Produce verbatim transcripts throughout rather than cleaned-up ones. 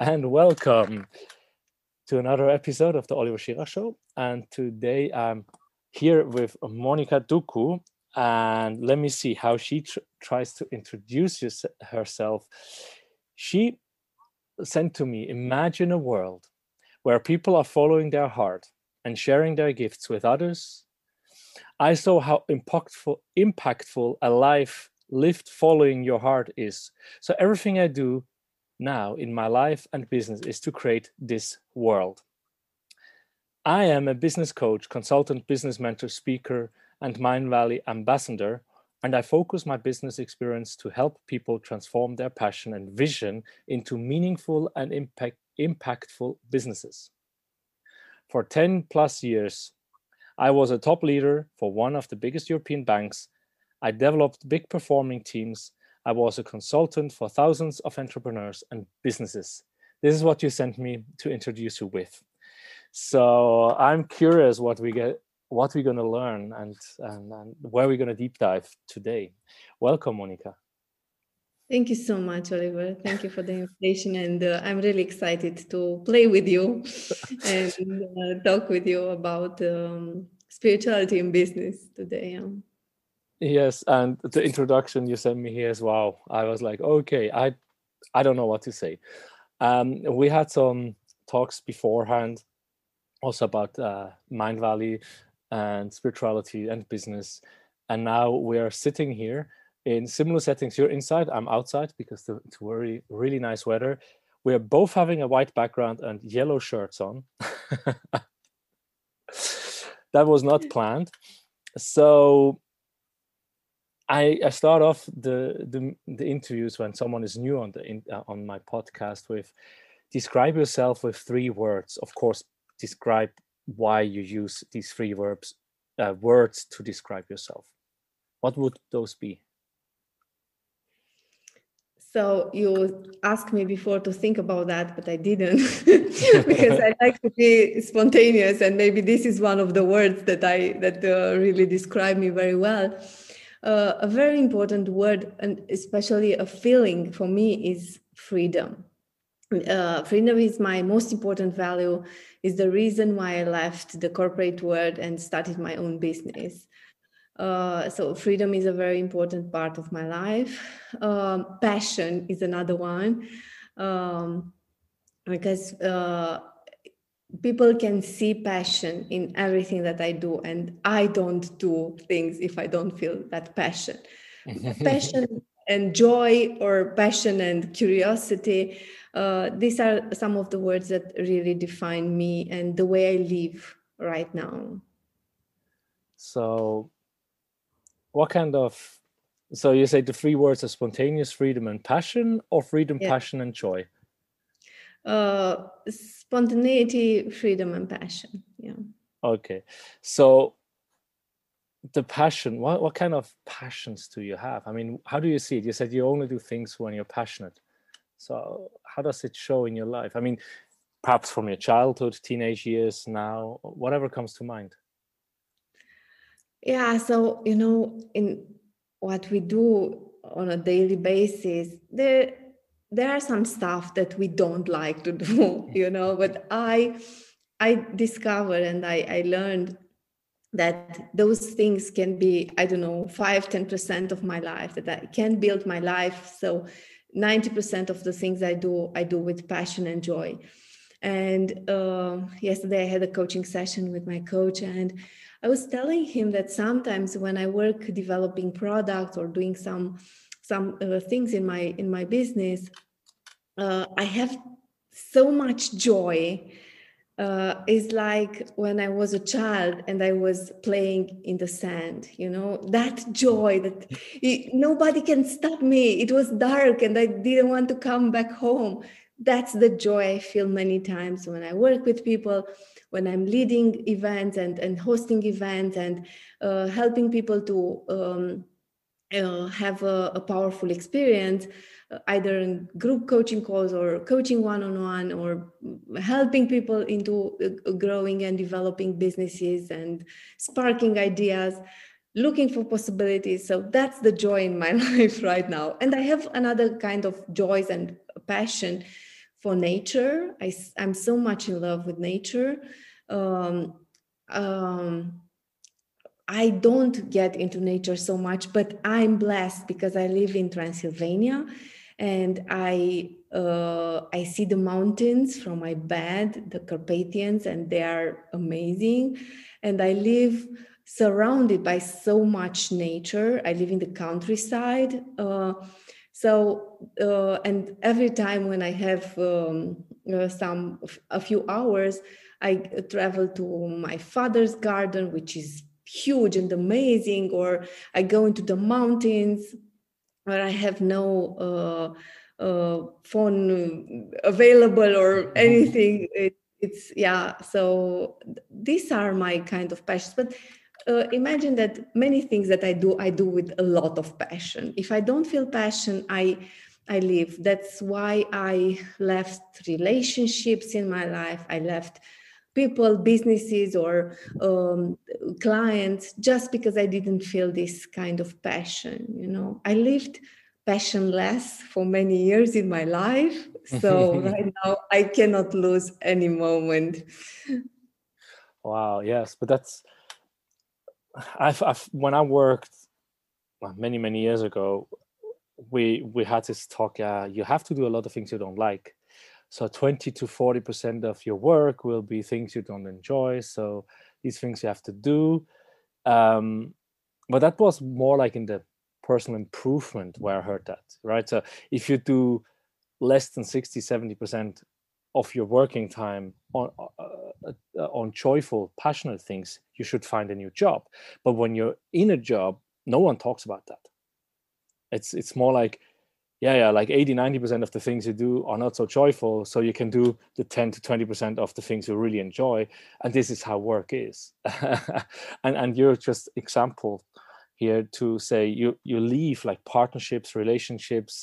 and welcome to another episode of the Oliver Schirach Show. And today I'm here with Monica Ducu, and let me see how she tr- tries to introduce herself. She sent to me, imagine a world where people are following their heart and sharing their gifts with others. I saw how impactful, impactful a life lived following your heart is. So everything I do now in my life and business is to create this world. I am a business coach, consultant, business mentor, speaker, and Mindvalley ambassador, and I focus my business experience to help people transform their passion and vision into meaningful and impact, impactful businesses. For ten plus years, I was a top leader for one of the biggest European banks. I developed big performing teams. I was a consultant for thousands of entrepreneurs and businesses. This is what you sent me to introduce you with. So I'm curious what we get, what we're going to learn and, and, and where we're going to deep dive today. Welcome, Monica. Thank you so much, Oliver. Thank you for the invitation. And uh, I'm really excited to play with you and uh, talk with you about um, spirituality in business today. Um, Yes, and the introduction you sent me here is wow. I was like, okay, I I don't know what to say. Um, we had some talks beforehand also about uh, Mindvalley and spirituality and business. And now we are sitting here in similar settings. You're inside, I'm outside because it's really, really nice weather. We are both having a white background and yellow shirts on. That was not planned. So I, I start off the, the the interviews when someone is new on the in, uh, on my podcast with describe yourself with three words. Of course, describe why you use these three verbs uh, words to describe yourself. What would those be? So you asked me before to think about that, but I didn't because I like to be spontaneous, and maybe this is one of the words that I that uh, really describe me very well. Uh, a very important word, and especially a feeling for me, is freedom. Uh, freedom is my most important value, is the reason why I left the corporate world and started my own business. Uh, so freedom is a very important part of my life. Um, passion is another one, um, because uh, people can see passion in everything that I do, and I don't do things if I don't feel that passion. Passion and joy, or passion and curiosity, uh, these are some of the words that really define me and the way I live right now. So what kind of, so you say the three words are spontaneous, freedom, and passion, or freedom, yeah. passion, and joy? Uh, spontaneity, freedom, and passion. Yeah. Okay. So the passion, what, what kind of passions do you have? I mean, how do you see it? You said you only do things when you're passionate. So how does it show in your life? I mean, perhaps from your childhood, teenage years, now, whatever comes to mind. Yeah. So, you know, in what we do on a daily basis, there There are some stuff that we don't like to do, you know, but I I discovered and I, I learned that those things can be, I don't know, five, ten percent of my life, that I can build my life. So ninety percent of the things I do, I do with passion and joy. And uh, yesterday I had a coaching session with my coach, and I was telling him that sometimes when I work developing products or doing some some uh, things in my in my business, uh, I have so much joy. Uh, it's like when I was a child and I was playing in the sand, you know, that joy that it, nobody can stop me. It was dark and I didn't want to come back home. That's the joy I feel many times when I work with people, when I'm leading events and, and hosting events and uh, helping people to um, Uh, have a, a powerful experience, uh, either in group coaching calls or coaching one-on-one, or helping people into uh, growing and developing businesses and sparking ideas, looking for possibilities. So that's the joy in my life right now. And I have another kind of joys and passion for nature. I, I'm so much in love with nature. Um, um, I don't get into nature so much, but I'm blessed because I live in Transylvania, and I uh, I see the mountains from my bed, the Carpathians, and they are amazing. And I live surrounded by so much nature. I live in the countryside. Uh, so, uh, and every time when I have um, uh, some, a few hours, I travel to my father's garden, which is huge and amazing, or I go into the mountains where I have no uh, uh, phone available or anything. It, it's, yeah, so these are my kind of passions. But uh, imagine that many things that I do, I do with a lot of passion. If I don't feel passion, I, I leave. That's why I left relationships in my life. I left people, businesses, or um, clients, just because I didn't feel this kind of passion, you know. I lived passionless for many years in my life, so right now I cannot lose any moment. Wow, yes, but that's, I've, I've when I worked many, many years ago, we, we had this talk, uh, you have to do a lot of things you don't like. So twenty to forty percent of your work will be things you don't enjoy. So these things you have to do. Um, but that was more like in the personal improvement where I heard that, right? So if you do less than sixty, seventy percent of your working time on, uh, on joyful, passionate things, you should find a new job. But when you're in a job, no one talks about that. It's, it's more like, Yeah, yeah, like eighty, ninety percent of the things you do are not so joyful. So you can do the ten to twenty percent of the things you really enjoy. And this is how work is. and and you're just example here to say you, you leave like partnerships, relationships,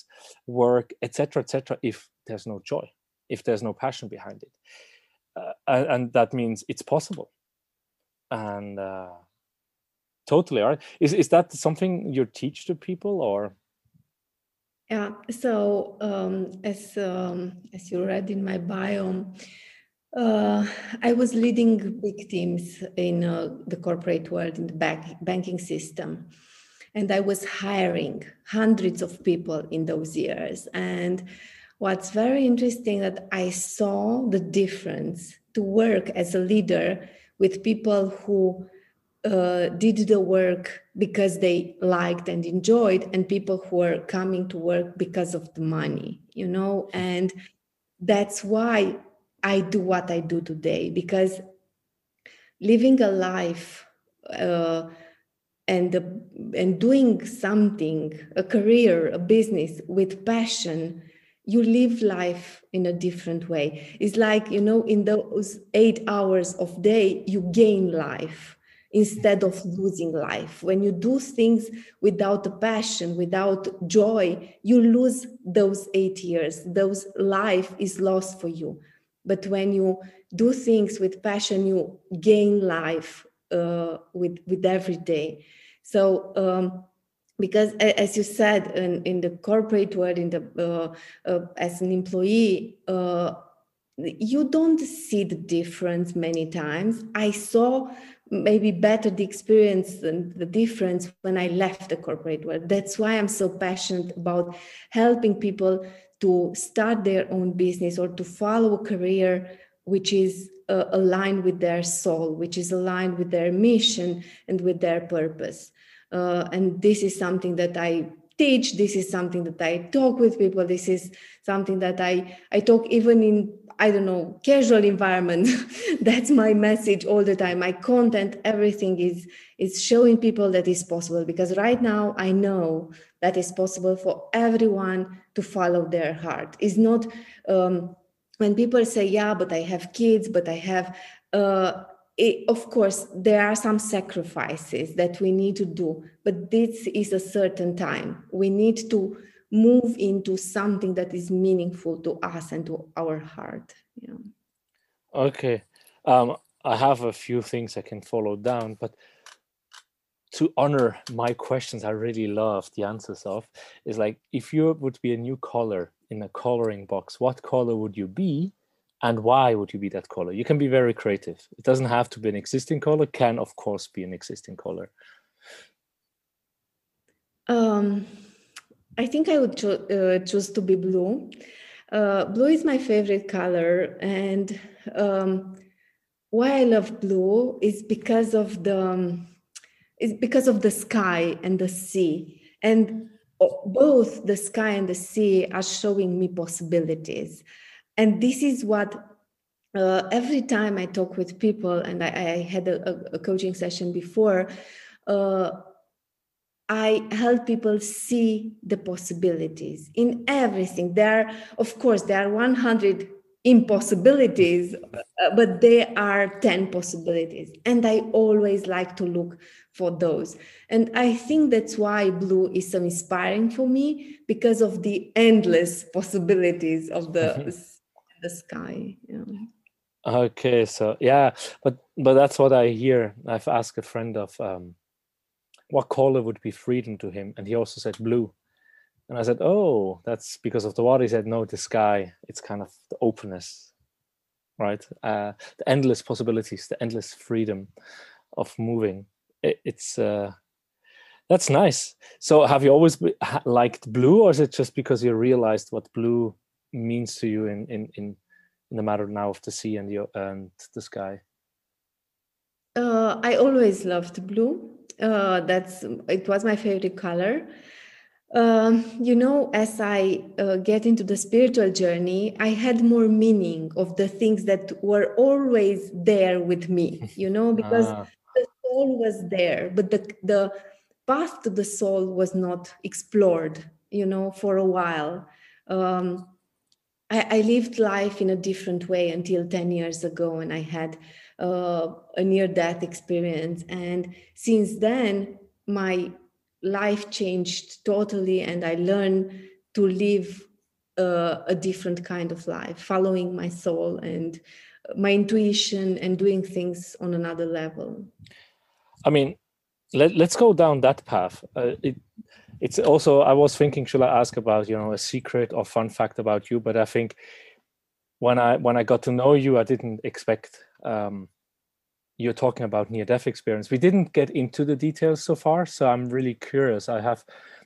work, et cetera, et cetera, if there's no joy, if there's no passion behind it. Uh, and, and that means it's possible. And uh, totally, right? Is, is that something you teach to people, or? Yeah, so um, as um, as you read in my bio, uh, I was leading big teams in uh, the corporate world, in the bank, banking system. And I was hiring hundreds of people in those years. And what's very interesting that I saw the difference to work as a leader with people who Uh, did the work because they liked and enjoyed, and people who are coming to work because of the money, you know. And that's why I do what I do today, because living a life uh, and uh, and doing something, a career, a business with passion, you live life in a different way. It's like, you know, in those eight hours of day, you gain life instead of losing life. When you do things without a passion, without joy, you lose those eight years. Those life is lost for you. But when you do things with passion, you gain life uh, with with every day. So um, because as you said, in, in the corporate world, in the uh, uh, as an employee, uh, you don't see the difference many times. I saw maybe better the experience and the difference when I left the corporate world. That's why I'm so passionate about helping people to start their own business or to follow a career which is uh, aligned with their soul, which is aligned with their mission and with their purpose. Uh, and this is something that I teach. This is something that I talk with people. This is something that I, I talk even in, I don't know, casual environment. That's my message all the time. My content, everything is, is showing people that is possible, because right now I know that it's possible for everyone to follow their heart. It's not um, when people say, yeah, but I have kids, but I have, uh, it, of course, there are some sacrifices that we need to do, but this is a certain time. We need to move into something that is meaningful to us and to our heart. Yeah. Okay. Um, I have a few things I can follow down, but to honor my questions I really love the answers of is like, if you would be a new color in a coloring box, what color would you be and why would you be that color? You can be very creative. It doesn't have to be an existing color, can of course be an existing color. Um, I think I would cho- uh, choose to be blue. Uh, blue is my favorite color, and um, why I love blue is because of the um, is because of the sky and the sea, and both the sky and the sea are showing me possibilities, and this is what uh, every time I talk with people, and I, I had a, a coaching session before. Uh, I help people see the possibilities in everything. There are, of course, there are one hundred impossibilities, but there are ten possibilities. And I always like to look for those. And I think that's why blue is so inspiring for me, because of the endless possibilities of the, mm-hmm. the sky. Yeah. Okay, so yeah, but, but that's what I hear. I've asked a friend of... Um, what color would be freedom to him? And he also said blue. And I said, oh, that's because of the water. He said, no, the sky, it's kind of the openness, right? Uh, the endless possibilities, the endless freedom of moving. It, it's, uh, that's nice. So have you always be, ha- liked blue, or is it just because you realized what blue means to you in, in, in, in the matter now of the sea and the, and the sky? Uh, I always loved blue. Uh, that's it was my favorite color. Um, you know, as I uh, get into the spiritual journey, I had more meaning of the things that were always there with me, you know, because ah. the soul was there, but the, the path to the soul was not explored, you know, for a while. Um, I, I lived life in a different way until ten years ago, and I had Uh, a near-death experience, and since then my life changed totally, and I learned to live uh, a different kind of life, following my soul and my intuition and doing things on another level. I mean, let, let's go down that path. Uh, it, it's also, I was thinking, should I ask about, you know, a secret or fun fact about you, but I think when I when I got to know you, I didn't expect Um, you're talking about near-death experience. We didn't get into the details so far, so I'm really curious. I have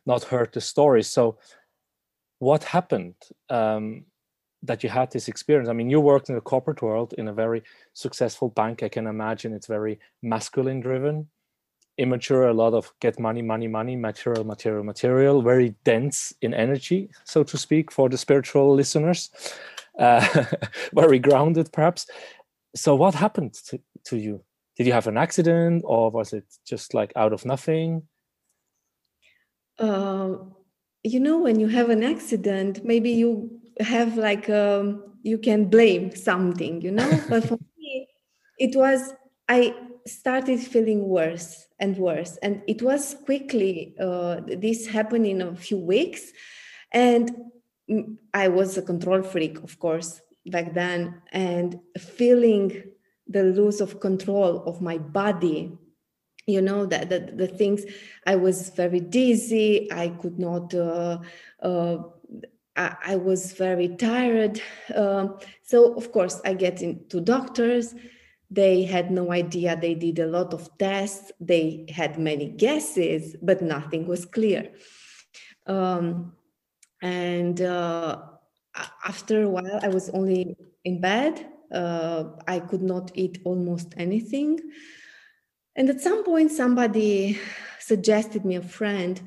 not heard the story. So what happened um, that you had this experience? I mean, you worked in the corporate world in a very successful bank. I can imagine it's very masculine-driven, immature, a lot of get money, money, money, material, material, material, very dense in energy, so to speak, for the spiritual listeners. Uh, very grounded, perhaps. So what happened to, to you? Did you have an accident, or was it just like out of nothing? Uh, you know, when you have an accident, maybe you have like, um, you can blame something, you know, but for me, it was, I started feeling worse and worse. And it was quickly, uh, this happened in a few weeks. And I was a control freak, of course, back then, and feeling the loss of control of my body, you know, that the, the things, I was very dizzy, I could not, uh, uh, I, I was very tired. Uh, so of course I get into doctors, they had no idea, they did a lot of tests, they had many guesses, but nothing was clear. Um, and uh, After a while, I was only in bed. Uh, I could not eat almost anything. And at some point, somebody suggested me, a friend,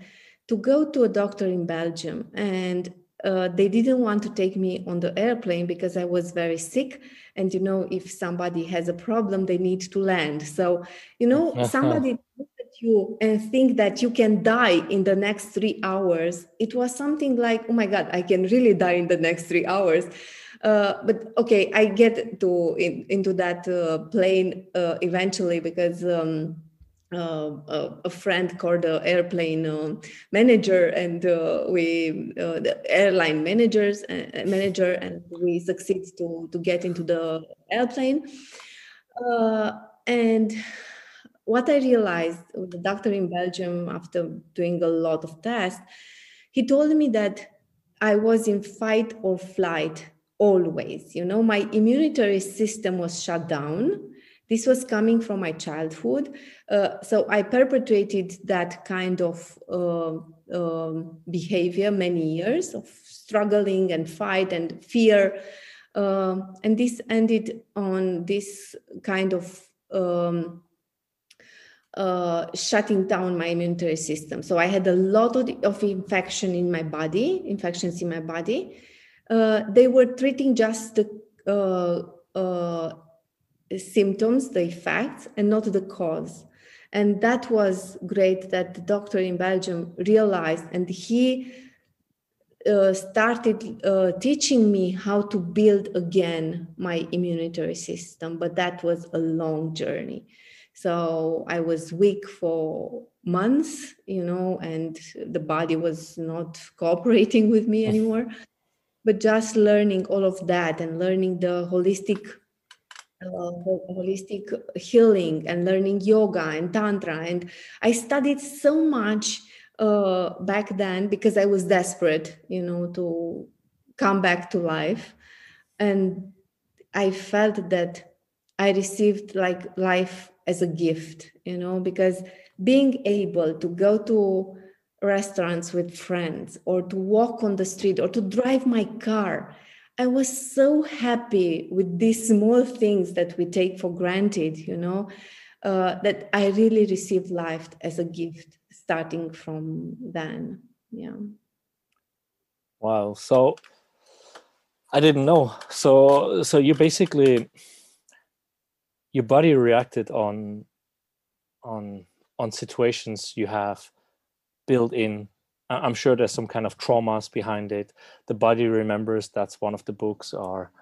to go to a doctor in Belgium. And uh, they didn't want to take me on the airplane because I was very sick. And, you know, if somebody has a problem, they need to land. So, you know, uh-huh. somebody looked at you and think that you can die in the next three hours. It was something like, oh my God, I can really die in the next three hours. Uh, but okay, I get to in, into that uh, plane uh, eventually because um, Uh, uh, a friend called the airplane uh, manager, and uh, we uh, the airline managers uh, manager, and we succeed to to get into the airplane. Uh, and what I realized with the doctor in Belgium, after doing a lot of tests, he told me that I was in fight or flight always. You know, my immunitary system was shut down. This was coming from my childhood. Uh, so I perpetuated that kind of uh, um, behavior many years of struggling and fight and fear. Uh, and this ended on this kind of um, uh, shutting down my immunitary system. So I had a lot of, of infection in my body, infections in my body. Uh, they were treating just the uh, uh, symptoms, the effects, and not the cause. And that was great that the doctor in Belgium realized, and he uh, started uh, teaching me how to build again my immunitary system. But that was a long journey. So I was weak for months, you know, and the body was not cooperating with me anymore. But just learning all of that and learning the holistic uh, holistic healing and learning yoga and tantra. And I studied so much uh, back then because I was desperate, you know, to come back to life. And I felt that I received like life as a gift, you know, because being able to go to restaurants with friends or to walk on the street or to drive my car. I was so happy with these small things that we take for granted, you know, uh, that I really received life as a gift starting from then. Yeah. Wow. So I didn't know. So, so you basically, your body reacted on, on, on situations you have built in. I'm sure there's some kind of traumas behind it. The body remembers. That's one of the books. Or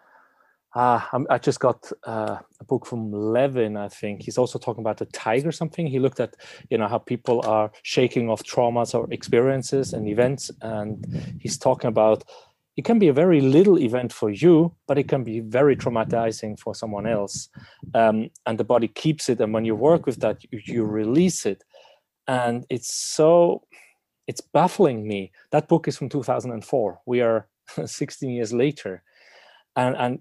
ah, I'm, I just got uh, a book from Levin. I think he's also talking about the tiger. Something he looked at, you know, how people are shaking off traumas or experiences and events. And he's talking about it can be a very little event for you, but it can be very traumatizing for someone else. Um, and the body keeps it. And when you work with that, you, you release it. And it's so, it's baffling me. That book is from two thousand four. We are sixteen years later. And, and,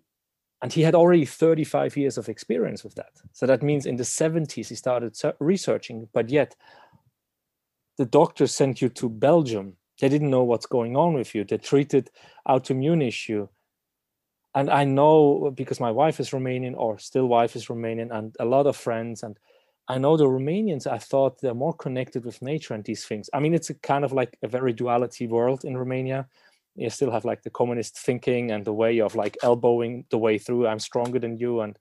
and he had already thirty-five years of experience with that. So that means in the seventies, he started researching, but yet the doctors sent you to Belgium. They didn't know what's going on with you. They treated autoimmune issue. And I know because my wife is Romanian, or still wife is Romanian, and a lot of friends, and I know the Romanians, I thought they're more connected with nature and these things. I mean, it's a kind of like a very duality world in Romania. You still have like the communist thinking and the way of like elbowing the way through. I'm stronger than you, and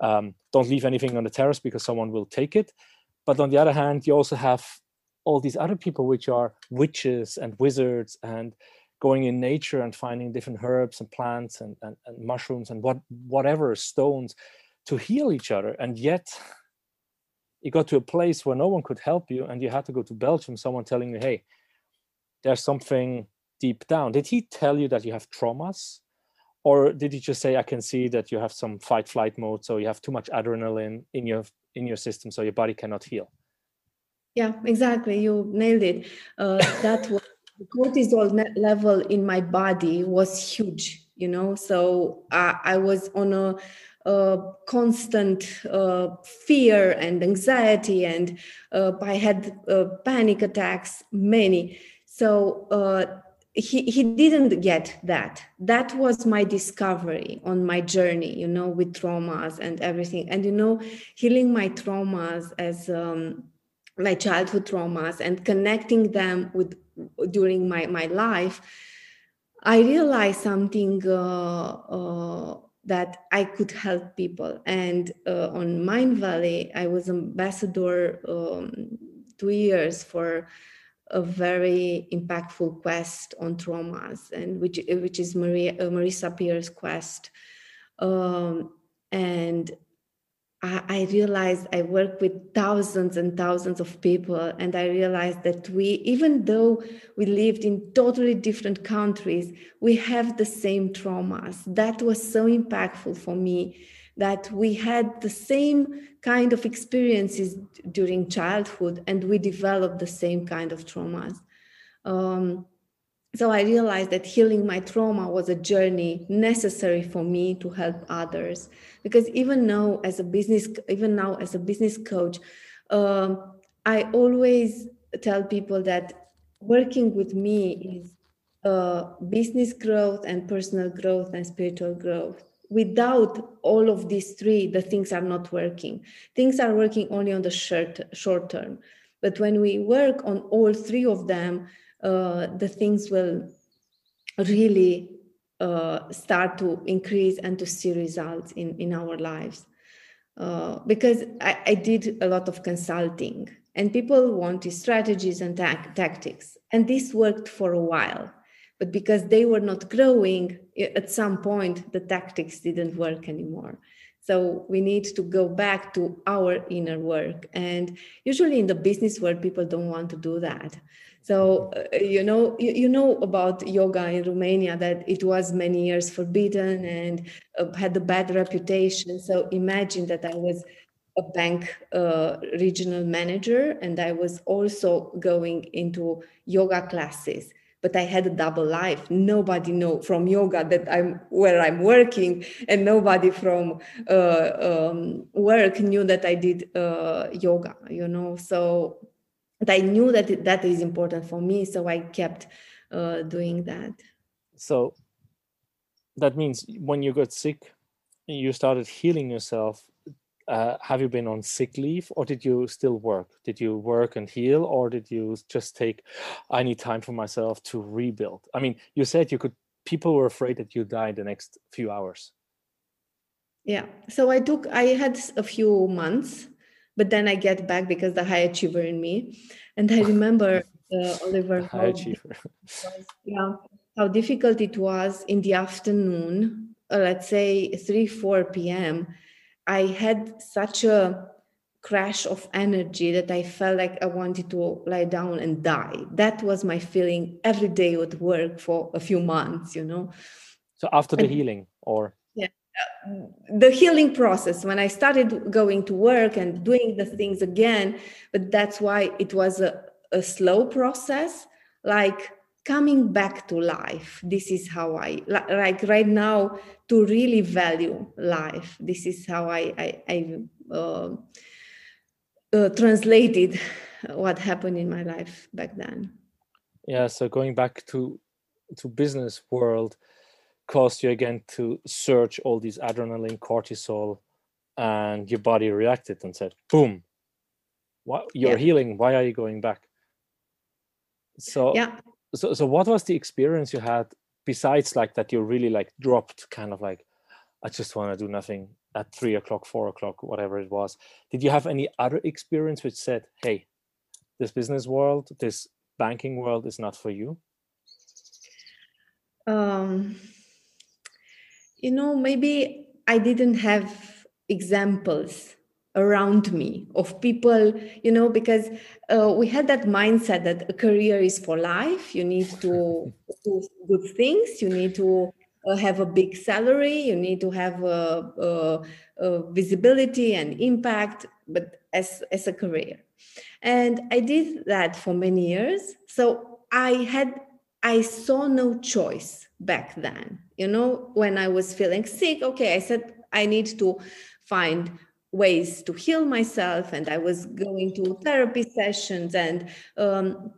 um, don't leave anything on the terrace because someone will take it. But on the other hand, you also have all these other people which are witches and wizards and going in nature and finding different herbs and plants and, and, and mushrooms and what whatever, stones to heal each other. And yet, you got to a place where no one could help you, and you had to go to Belgium, someone telling you, hey, there's something deep down. Did he tell you that you have traumas? Or did he just say, I can see that you have some fight flight mode, so you have too much adrenaline in your in your system, so your body cannot heal? Yeah, exactly. You nailed it. Uh, that was the cortisol level in my body was huge, you know, so I, I was on a Uh, constant uh, fear and anxiety, and uh, I had uh, panic attacks, many. So uh, he he didn't get that. That was my discovery on my journey, you know, with traumas and everything. And you know, healing my traumas as um, my childhood traumas and connecting them with during my my life, I realized something. Uh, uh, that I could help people. And uh, on Mindvalley, I was ambassador um, two years for a very impactful quest on traumas, and which which is Maria, uh, Marisa Peer's quest. Um, and I, I realized I work with thousands and thousands of people, and I realized that we, even though we lived in totally different countries, we have the same traumas. That was so impactful for me that we had the same kind of experiences during childhood and we developed the same kind of traumas. Um, so I realized that healing my trauma was a journey necessary for me to help others, because even now as a business, even now as a business coach, um, I always tell people that working with me is uh, business growth and personal growth and spiritual growth. Without all of these three, the things are not working. Things are working only on the short, short term. But when we work on all three of them, uh, the things will really uh, start to increase and to see results in, in our lives. Uh, because I, I did a lot of consulting and people wanted strategies and ta- tactics. And this worked for a while. But because they were not growing, at some point, the tactics didn't work anymore. So we need to go back to our inner work. And usually in the business world, people don't want to do that. So, uh, you know, you, you know about yoga in Romania, that it was many years forbidden and uh, had a bad reputation. So imagine that I was a bank uh, regional manager and I was also going into yoga classes. But I had a double life. Nobody know from yoga that I'm where I'm working, and nobody from uh, um, work knew that I did uh, yoga, you know. So but I knew that it, that is important for me. So I kept uh, doing that. So that means when you got sick, you started healing yourself. Uh, have you been on sick leave, or did you still work? Did you work and heal, or did you just take, I need time for myself to rebuild? I mean, you said you could, people were afraid that you died the next few hours. Yeah. So I took, I had a few months, but then I get back because the high achiever in me. And I remember uh, Oliver, high achiever. Was, yeah, how difficult it was in the afternoon, uh, let's say three, four p.m., I had such a crash of energy that I felt like I wanted to lie down and die. That was my feeling every day at work for a few months, you know. So after the and, healing or? Yeah, the healing process when I started going to work and doing the things again, but that's why it was a, a slow process, like coming back to life. This is how I, like right now, to really value life. This is how I, I, I uh, uh, translated what happened in my life back then. Yeah, so going back to to business world caused you again to search all these adrenaline, cortisol, and your body reacted and said, boom, what, you're yeah. healing. Why are you going back? So yeah. So, so what was the experience you had besides like that you really like dropped kind of like, I just want to do nothing at three o'clock, four o'clock, whatever it was. Did you have any other experience which said, hey, this business world, this banking world is not for you? Um, you know, maybe I didn't have examples around me of people, you know, because uh, we had that mindset that a career is for life. You need to do good things. You need to uh, have a big salary. You need to have a, a, a visibility and impact, but as, as a career. And I did that for many years. So I had, I saw no choice back then. You know, when I was feeling sick, okay, I said, I need to find ways to heal myself, and I was going to therapy sessions and um,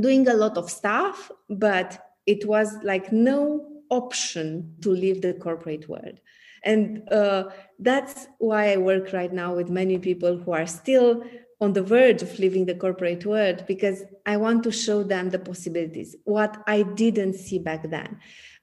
doing a lot of stuff, but it was like no option to leave the corporate world. And uh, that's why I work right now with many people who are still on the verge of leaving the corporate world, because I want to show them the possibilities, what I didn't see back then.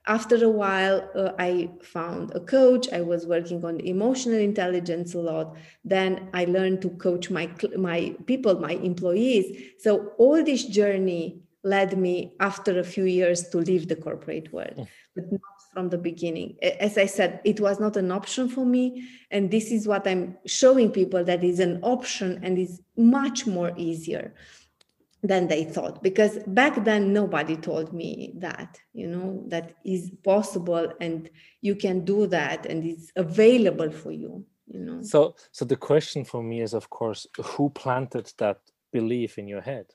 After a while, uh, I found a coach. I was working on emotional intelligence a lot. Then I learned to coach my my people, my employees. So all this journey led me after a few years to leave the corporate world, yeah. but not from the beginning. As I said, it was not an option for me. And this is what I'm showing people, that is an option and is much more easier. than they thought, because back then nobody told me that, you know, that is possible and you can do that and it's available for you, you know. So, so the question for me is, of course, who planted that belief in your head?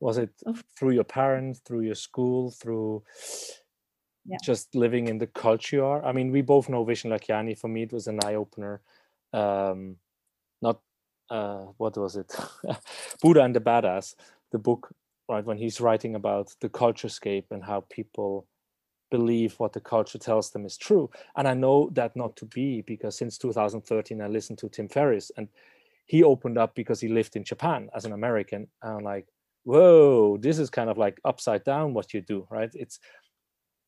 Was it through your parents, through your school, through yeah. just living in the culture you are? I mean, we both know Vishen Lakhiani. For me, it was an eye-opener. Um, not, uh, what was it? Buddha and the Badass, the book, right? When he's writing about the culturescape and how people believe what the culture tells them is true. And I know that not to be, because since two thousand thirteen, I listened to Tim Ferriss, and he opened up because he lived in Japan as an American. And I'm like, whoa, this is kind of like upside down what you do, right? It's,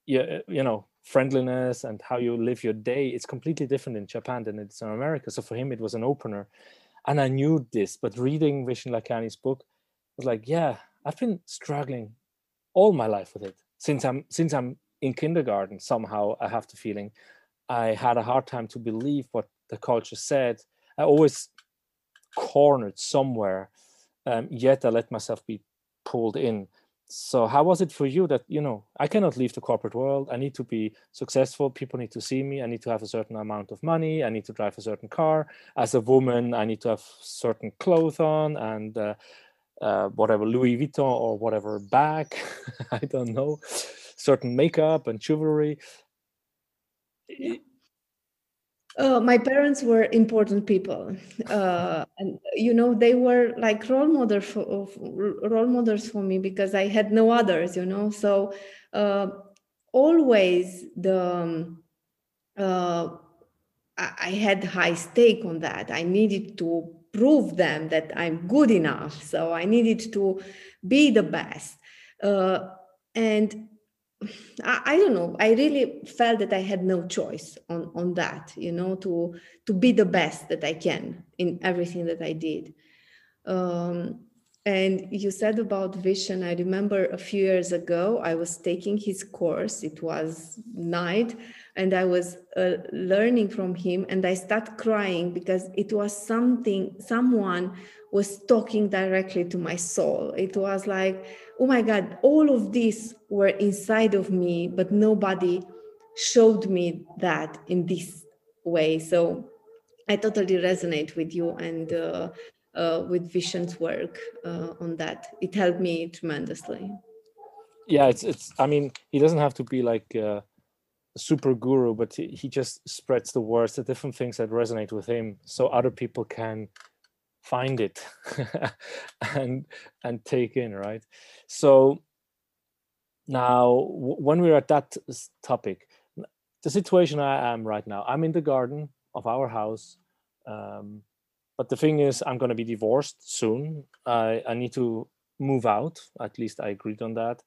yeah, you know, friendliness and how you live your day. It's completely different in Japan than it's in America. So for him, it was an opener. And I knew this, but reading Vishen Lakhiani's book, I was like, yeah, I've been struggling all my life with it. Since I'm since I'm in kindergarten, somehow I have the feeling I had a hard time to believe what the culture said. I always cornered somewhere. Um, yet I let myself be pulled in. So how was it for you that, you know, I cannot leave the corporate world. I need to be successful. People need to see me. I need to have a certain amount of money. I need to drive a certain car. As a woman, I need to have certain clothes on and uh, uh, whatever Louis Vuitton or whatever bag. I don't know. Certain makeup and jewelry. Yeah. Uh, my parents were important people, uh, and you know they were like role model for, role models for me because I had no others, you know. So uh, always the um, uh, I had high stake on that. I needed to prove them that I'm good enough. So I needed to be the best, uh, and. I, I don't know. I really felt that I had no choice on, on that, you know, to to be the best that I can in everything that I did. Um, and you said about Vishen. I remember a few years ago, I was taking his course. It was night and I was uh, learning from him, and I started crying because it was something, someone was talking directly to my soul. It was like, oh my God, all of these were inside of me, but nobody showed me that in this way. So I totally resonate with you and uh, uh, with Vishen's work uh, on that. It helped me tremendously. Yeah, it's, it's. I mean, he doesn't have to be like a super guru, but he, he just spreads the words, the different things that resonate with him so other people can find it and and take in, right? So now w- when we're at that topic, the situation I am right now, I'm in the garden of our house, um, but the thing is I'm going to be divorced soon. I, I need to move out, at least I agreed on that.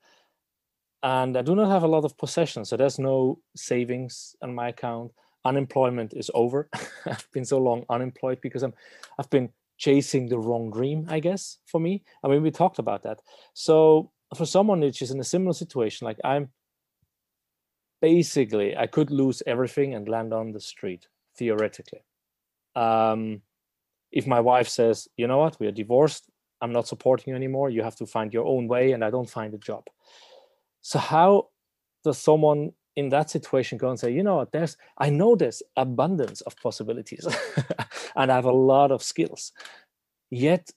And I do not have a lot of possessions, so there's no savings on my account. Unemployment is over. I've been so long unemployed because I'm, I've been chasing the wrong dream, I guess, for me. I mean, we talked about that. So for someone which is in a similar situation, like I'm basically, I could lose everything and land on the street, theoretically. Um, if my wife says, you know what, we are divorced, I'm not supporting you anymore, you have to find your own way, and I don't find a job. So how does someone in that situation go and say, you know what, there's, I know there's abundance of possibilities and I have a lot of skills, yet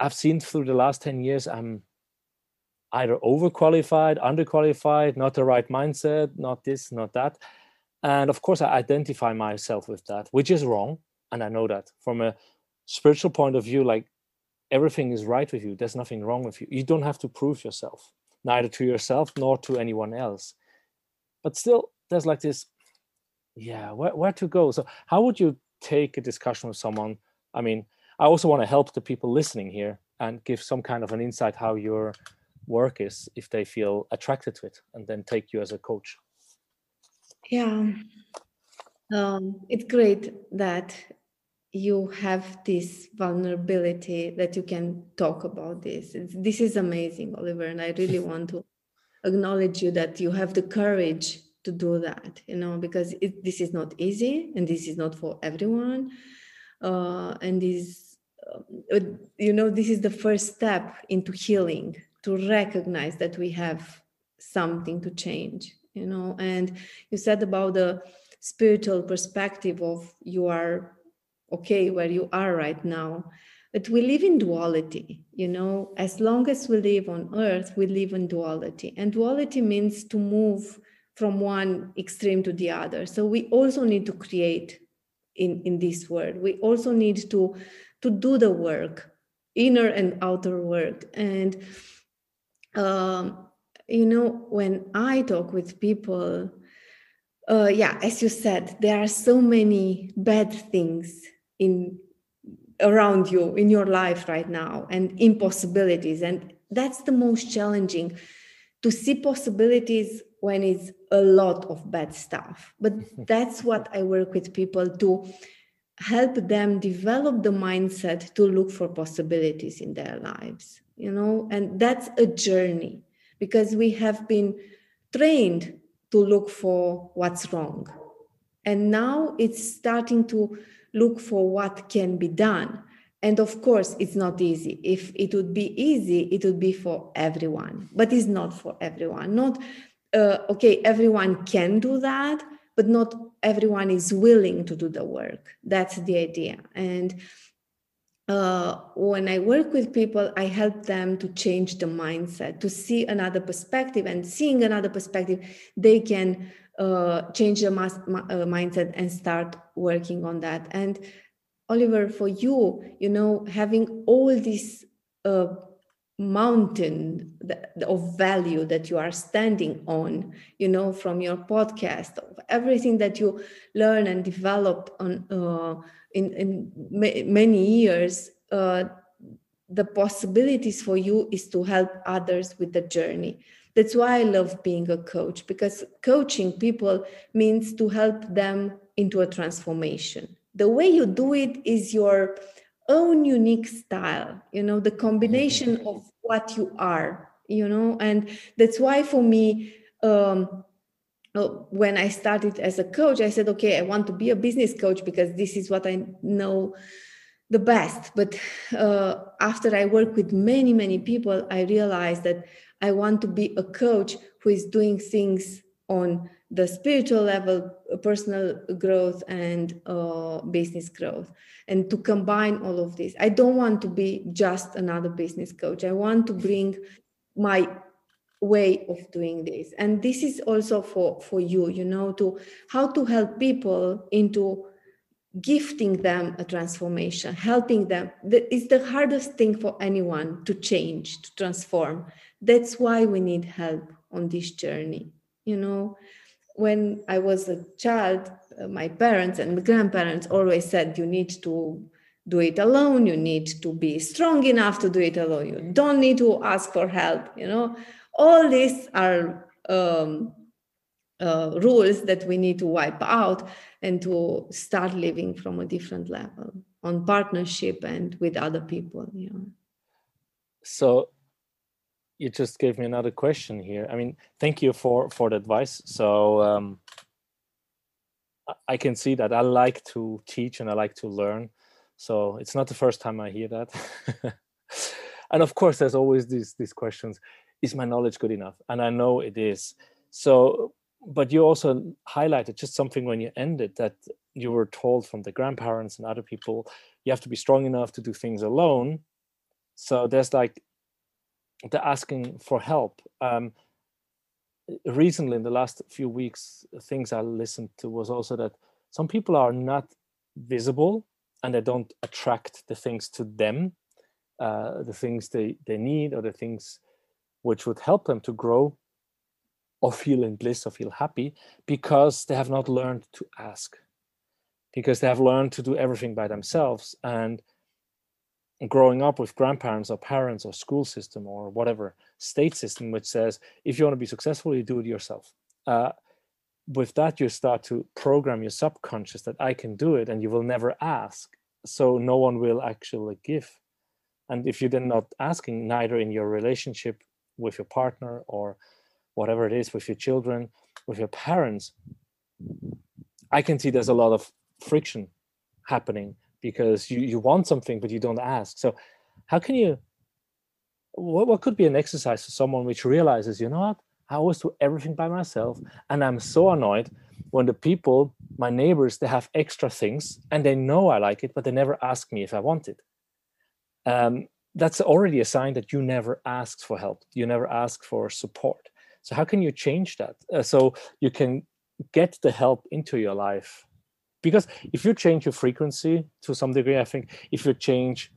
I've seen through the last ten years, I'm either overqualified, underqualified, not the right mindset, not this, not that. And of course I identify myself with that, which is wrong. And I know that from a spiritual point of view, like everything is right with you. There's nothing wrong with you. You don't have to prove yourself, neither to yourself nor to anyone else. But still, there's like this, yeah, where, where to go? So how would you take a discussion with someone? I mean, I also want to help the people listening here and give some kind of an insight how your work is, if they feel attracted to it, and then take you as a coach. Yeah, um, it's great that you have this vulnerability, that you can talk about this. This is amazing, Oliver, and I really want to acknowledge you that you have the courage to do that, you know, because it, this is not easy and this is not for everyone. Uh, and is you know, this is the first step into healing, to recognize that we have something to change, you know. And you said about the spiritual perspective of you are okay where you are right now. But we live in duality, you know, as long as we live on earth, we live in duality. And duality means to move from one extreme to the other. So we also need to create in, in this world. We also need to, to do the work, inner and outer work. And, um, you know, when I talk with people, uh, yeah, as you said, there are so many bad things in around you in your life right now, and impossibilities. And that's the most challenging, to see possibilities when it's a lot of bad stuff. But that's what I work with people, to help them develop the mindset to look for possibilities in their lives, you know. And that's a journey, because we have been trained to look for what's wrong. And now it's starting to look for what can be done. And of course, it's not easy. If it would be easy, it would be for everyone, but it's not for everyone. Not, uh, okay, everyone can do that, but not everyone is willing to do the work. That's the idea. And uh, when I work with people, I help them to change the mindset, to see another perspective, and seeing another perspective, they can Uh, change the mas- ma- uh, mindset and start working on that. And Oliver, for you, you know, having all this uh, mountain that, of value that you are standing on, you know, from your podcast, of everything that you learn and developed on uh, in, in ma- many years, uh, the possibilities for you is to help others with the journey. That's why I love being a coach, because coaching people means to help them into a transformation. The way you do it is your own unique style, you know, the combination of what you are, you know. And that's why for me, um, when I started as a coach, I said, okay, I want to be a business coach because this is what I know the best. But uh, after I worked with many, many people, I realized that I want to be a coach who is doing things on the spiritual level, personal growth, and uh, business growth, and to combine all of this. I don't want to be just another business coach. I want to bring my way of doing this. And this is also for, for you, you know, to how to help people into gifting them a transformation, helping them. It's the hardest thing for anyone to change, to transform. That's why we need help on this journey. You know, when I was a child, my parents and grandparents always said, you need to do it alone. You need to be strong enough to do it alone. You don't need to ask for help. You know, all these are um, uh, rules that we need to wipe out and to start living from a different level on partnership and with other people. You know. So, you just gave me another question here. I mean, thank you for, for the advice. So um, I can see that I like to teach and I like to learn. So it's not the first time I hear that. And of course, there's always these, these questions. Is my knowledge good enough? And I know it is. So, but you also highlighted just something when you ended, that you were told from the grandparents and other people, you have to be strong enough to do things alone. So there's like, the asking for help. Um, recently, in the last few weeks, things I listened to was also that some people are not visible and they don't attract the things to them, uh, the things they, they need, or the things which would help them to grow or feel in bliss or feel happy, because they have not learned to ask, because they have learned to do everything by themselves. And growing up with grandparents or parents or school system or whatever state system, which says, if you want to be successful, you do it yourself. Uh, with that, you start to program your subconscious that I can do it, and you will never ask. So no one will actually give. And if you're then not asking, neither in your relationship with your partner or whatever it is, with your children, with your parents, I can see there's a lot of friction happening because you, you want something, but you don't ask. So how can you, what, what could be an exercise for someone which realizes, you know what, I always do everything by myself. And I'm so annoyed when the people, my neighbors, they have extra things and they know I like it, but they never ask me if I want it. Um, that's already a sign that you never asked for help. You never asked for support. So how can you change that? Uh, so you can get the help into your life. Because if you change your frequency to some degree, I think if you change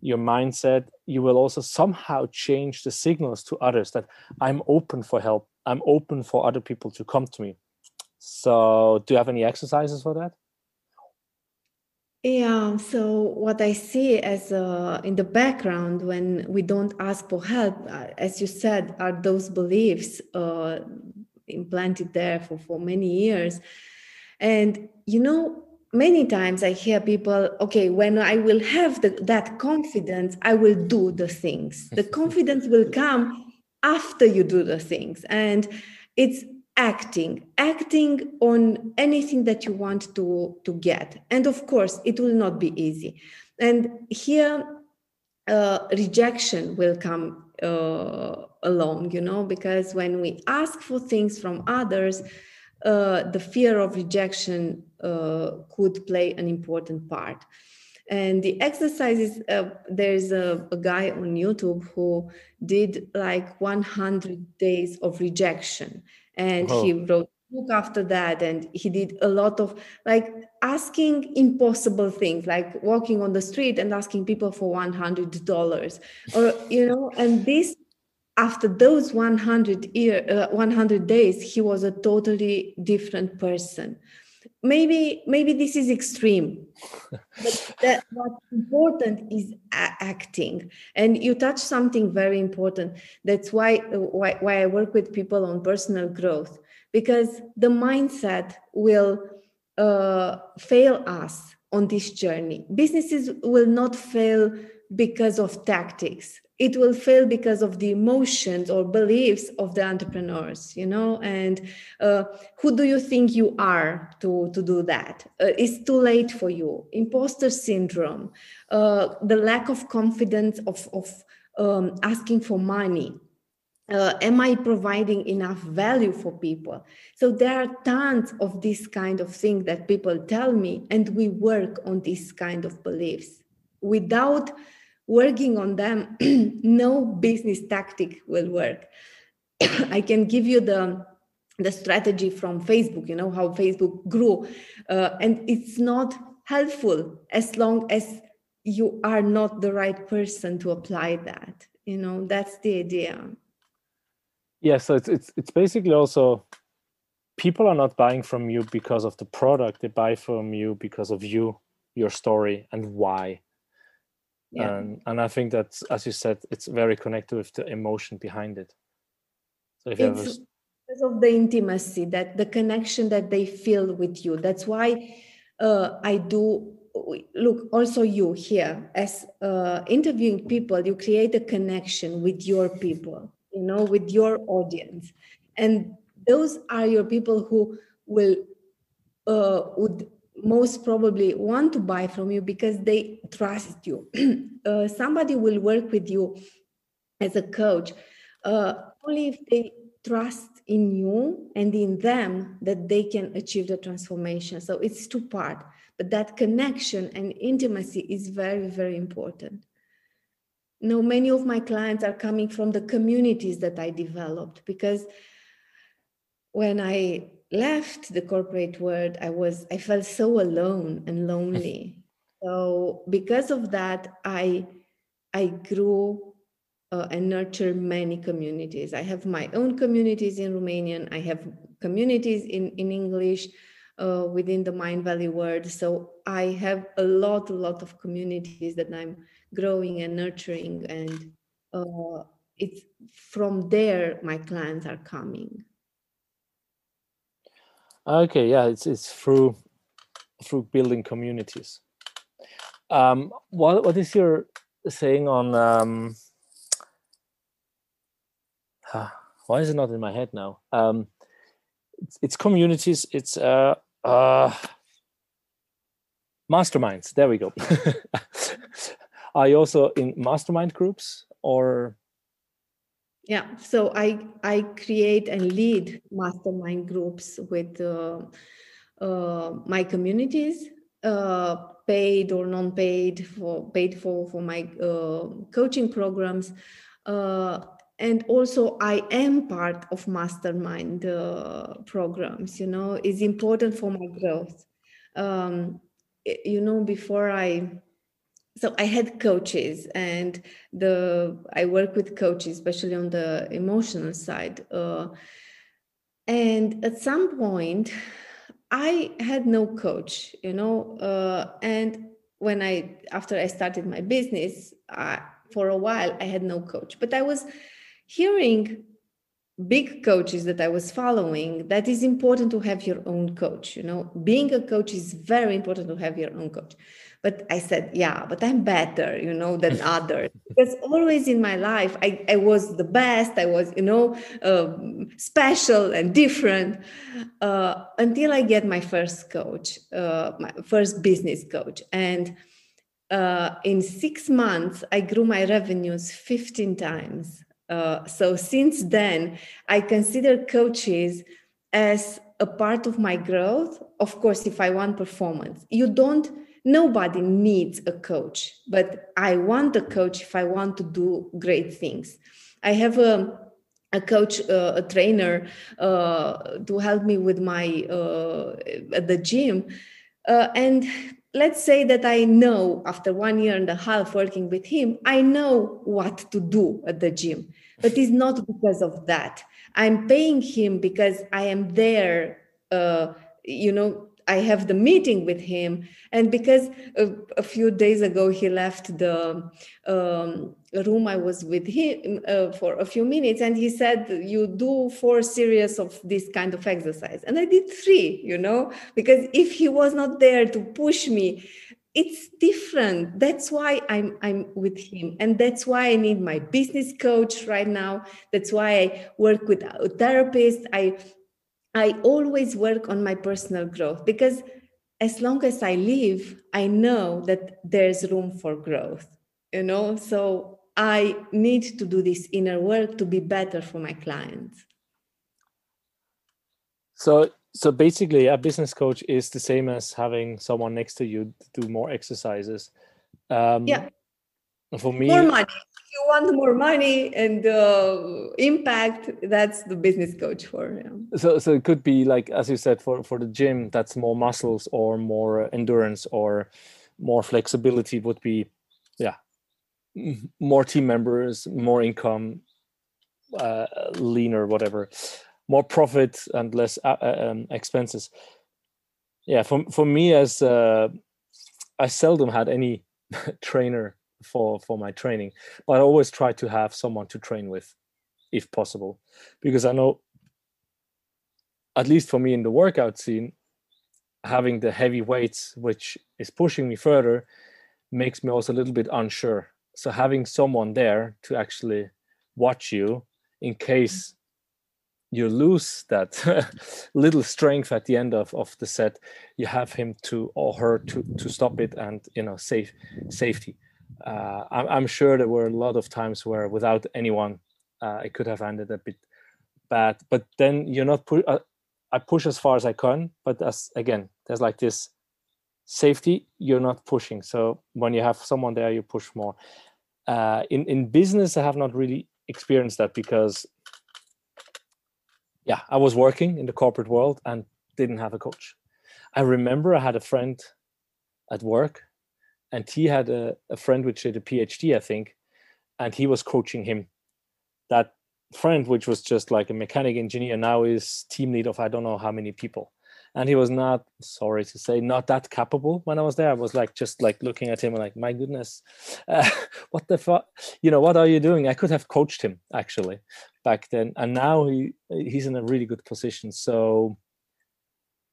your mindset, you will also somehow change the signals to others that I'm open for help. I'm open for other people to come to me. So do you have any exercises for that? Yeah, so what I see as uh, in the background when we don't ask for help, as you said, are those beliefs uh, implanted there for, for many years. And, you know, many times I hear people, okay, when I will have the, that confidence, I will do the things. The confidence will come after you do the things. And it's acting, acting on anything that you want to, to get. And of course, it will not be easy. And here, uh, rejection will come uh, along, you know, because when we ask for things from others, Uh, the fear of rejection uh, could play an important part. And the exercises, uh, there's a, a guy on YouTube who did like one hundred days of rejection. And oh. he wrote a book after that. And he did a lot of like asking impossible things, like walking on the street and asking people for one hundred dollars or, you know, and this. After those one hundred year, uh, one hundred days, he was a totally different person. Maybe, maybe this is extreme, but that, what's important is a- acting. And you touch something very important. That's why, why why I work with people on personal growth, because the mindset will uh, fail us on this journey. Businesses will not fail because of tactics. It will fail because of the emotions or beliefs of the entrepreneurs, you know, and uh, who do you think you are to, to do that? Uh, it's too late for you. Imposter syndrome, uh, the lack of confidence of, of um, asking for money. Uh, am I providing enough value for people? So there are tons of this kind of thing that people tell me, and we work on these kind of beliefs. Without working on them, no business tactic will work. I can give you the, the strategy from Facebook, you know, how Facebook grew. Uh, and it's not helpful as long as you are not the right person to apply that. You know, that's the idea. Yeah, so it's it's, it's basically also people are not buying from you because of the product. They buy from you because of you, your story, and why. Yeah. Um, and I think that's, as you said, it's very connected with the emotion behind it. So if it's ever... because of the intimacy, that the connection that they feel with you. That's why uh, I do, look, also you here, as uh, interviewing people, you create a connection with your people, you know, with your audience. And those are your people who will, uh, would most probably want to buy from you because they trust you. uh, somebody will work with you as a coach uh, only if they trust in you and in them that they can achieve the transformation. So it's two part, but that connection and intimacy is very, very important. Now, many of my clients are coming from the communities that I developed, because when I left the corporate world, I was, I felt so alone and lonely. So because of that, I, I grew uh, and nurtured many communities. I have my own communities in Romanian. I have communities in, in English uh, within the Mindvalley world. So I have a lot, a lot of communities that I'm growing and nurturing. And uh, it's from there, my clients are coming. Okay, yeah, it's it's through through building communities. Um, what what is your saying on? Um, huh, why is it not in my head now? Um, it's, it's communities. It's uh, uh, Masterminds, there we go. Are you also in mastermind groups or? Yeah, so I I create and lead mastermind groups with uh, uh, my communities, uh, paid or non-paid, for paid for for my uh, coaching programs, uh, and also I am part of mastermind uh, programs. You know, it's important for my growth. Um, you know, before I. So I had coaches, and the I work with coaches, especially on the emotional side. Uh, and at some point, I had no coach, you know. Uh, and when I after I started my business, I, for a while I had no coach, but I was hearing big coaches that I was following. That is important to have your own coach, you know. Being a coach is very important to have your own coach. But I said, yeah, but I'm better, you know, than others. Because always in my life, I, I was the best. I was, you know, um, special and different uh, until I get my first coach, uh, my first business coach. And uh, in six months, I grew my revenues fifteen times. Uh, so since then, I consider coaches as a part of my growth. Of course, if I want performance, you don't. Nobody needs a coach, but I want a coach if I want to do great things. I have a, a coach, uh, a trainer uh, to help me with my, uh, at the gym. Uh, and let's say that I know after one year and a half working with him, I know what to do at the gym, but it's not because of that. I'm paying him because I am there, uh, you know, I have the meeting with him, and because a, a few days ago he left the um, room I was with him uh, for a few minutes, and he said, you do four series of this kind of exercise. And I did three, you know, because if he was not there to push me, it's different. That's why I'm I'm with him. And that's why I need my business coach right now. That's why I work with a therapist. I I always work on my personal growth, because as long as I live, I know that there's room for growth, you know? So I need to do this inner work to be better for my clients. So, so basically a business coach is the same as having someone next to you to do more exercises. Um, yeah. For me, more money. If you want more money and uh, impact, that's the business coach for. Yeah. So, so it could be like, as you said, for, for the gym, that's more muscles or more endurance or more flexibility would be, yeah, more team members, more income, uh, leaner, whatever, more profit and less uh, um, expenses. Yeah, for for me as uh, I seldom had any trainer. for for my training, but I always try to have someone to train with if possible, because I know, at least for me in the workout scene, having the heavy weights which is pushing me further makes me also a little bit unsure. So having someone there to actually watch you in case you lose that little strength at the end of, of the set, you have him to or her to to stop it, and you know, safe safety. Uh, I'm, I'm sure there were a lot of times where without anyone, uh, it could have ended a bit bad. But then you're not. Pu- uh, I push as far as I can, but as again, there's like this safety. You're not pushing. So when you have someone there, you push more. Uh, in in business, I have not really experienced that, because, yeah, I was working in the corporate world and didn't have a coach. I remember I had a friend at work. And he had a, a friend which did a P H D, I think, and he was coaching him. That friend, which was just like a mechanic engineer, now is team lead of I don't know how many people. And he was not, sorry to say, not that capable when I was there. I was like, just like looking at him and like, my goodness, uh, what the fuck, you know, what are you doing? I could have coached him actually back then. And now he he's in a really good position. So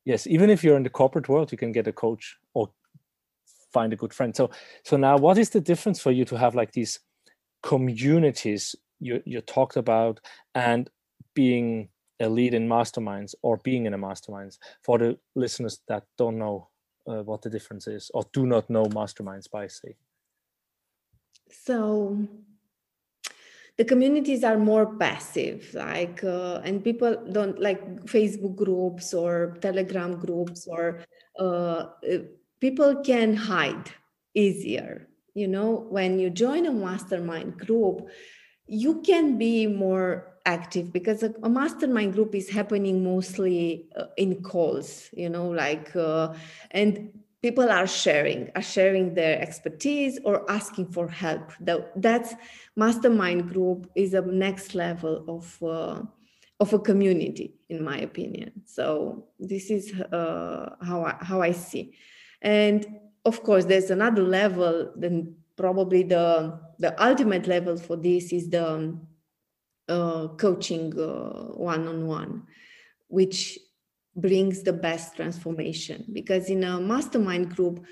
yes, even if you're in the corporate world, you can get a coach or find a good friend. So, so now what is the difference for you to have like these communities you, you talked about and being a lead in masterminds or being in a masterminds, for the listeners that don't know uh, what the difference is, or do not know masterminds by say? So the communities are more passive, like, uh, and people don't like Facebook groups or Telegram groups, or uh, people can hide easier. You know, when you join a mastermind group, you can be more active, because a, a mastermind group is happening mostly uh, in calls, you know, like, uh, and people are sharing, are sharing their expertise or asking for help. That, that's mastermind group is a next level of, uh, of a community, in my opinion. So this is uh, how I, how I see. And of course, there's another level, then probably the the ultimate level for this is the um, uh, coaching uh, one-on-one, which brings the best transformation. Because in a mastermind group,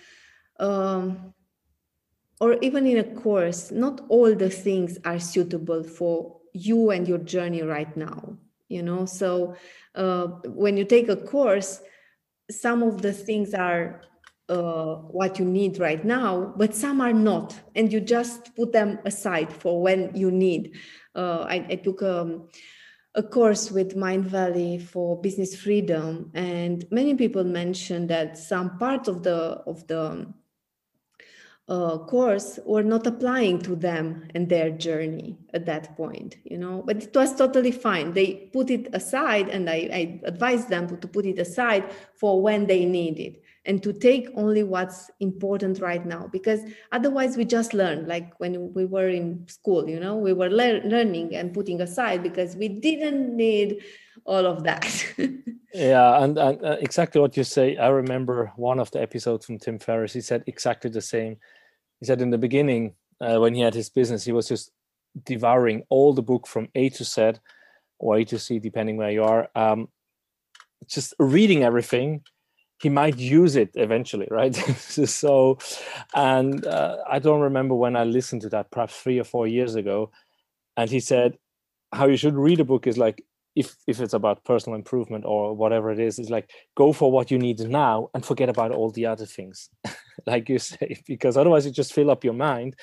um, or even in a course, not all the things are suitable for you and your journey right now. You know, so uh, when you take a course, some of the things are Uh, what you need right now, but some are not, and you just put them aside for when you need. Uh, I, I took a, a course with Mindvalley for business freedom, and many people mentioned that some parts of the of the uh, course were not applying to them and their journey at that point. You know, but it was totally fine. They put it aside, and I, I advised them to put it aside for when they need it, and to take only what's important right now, because otherwise we just learn, like when we were in school, you know, we were le- learning and putting aside because we didn't need all of that. Yeah, and, and uh, exactly what you say. I remember one of the episodes from Tim Ferriss, he said exactly the same. He said in the beginning, uh, when he had his business, he was just devouring all the book from A to Z, or A to C, depending where you are, um, just reading everything. He might use it eventually, right? So, and uh, I don't remember when I listened to that, perhaps three or four years ago. And he said, how you should read a book is like, if if it's about personal improvement or whatever it is, it's like, go for what you need now and forget about all the other things, like you say, because otherwise you just fill up your mind.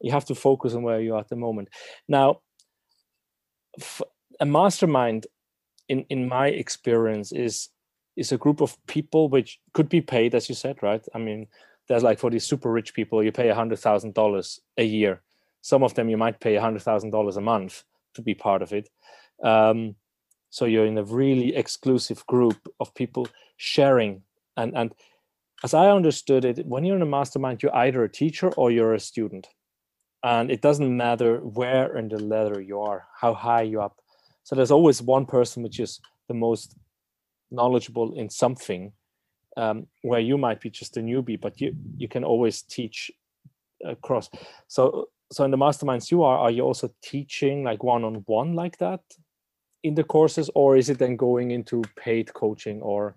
You have to focus on where you are at the moment. Now, a mastermind, in, in my experience, is is a group of people which could be paid, as you said, right? I mean, there's like for these super rich people, you pay one hundred thousand dollars a year. Some of them you might pay one hundred thousand dollars a month to be part of it. Um, so you're in a really exclusive group of people sharing. And, and as I understood it, when you're in a mastermind, you're either a teacher or you're a student. And it doesn't matter where in the ladder you are, how high you up. So there's always one person which is the most knowledgeable in something, um, where you might be just a newbie, but you you can always teach across. So so in the masterminds you are, are you also teaching like one-on-one like that in the courses, or is it then going into paid coaching or?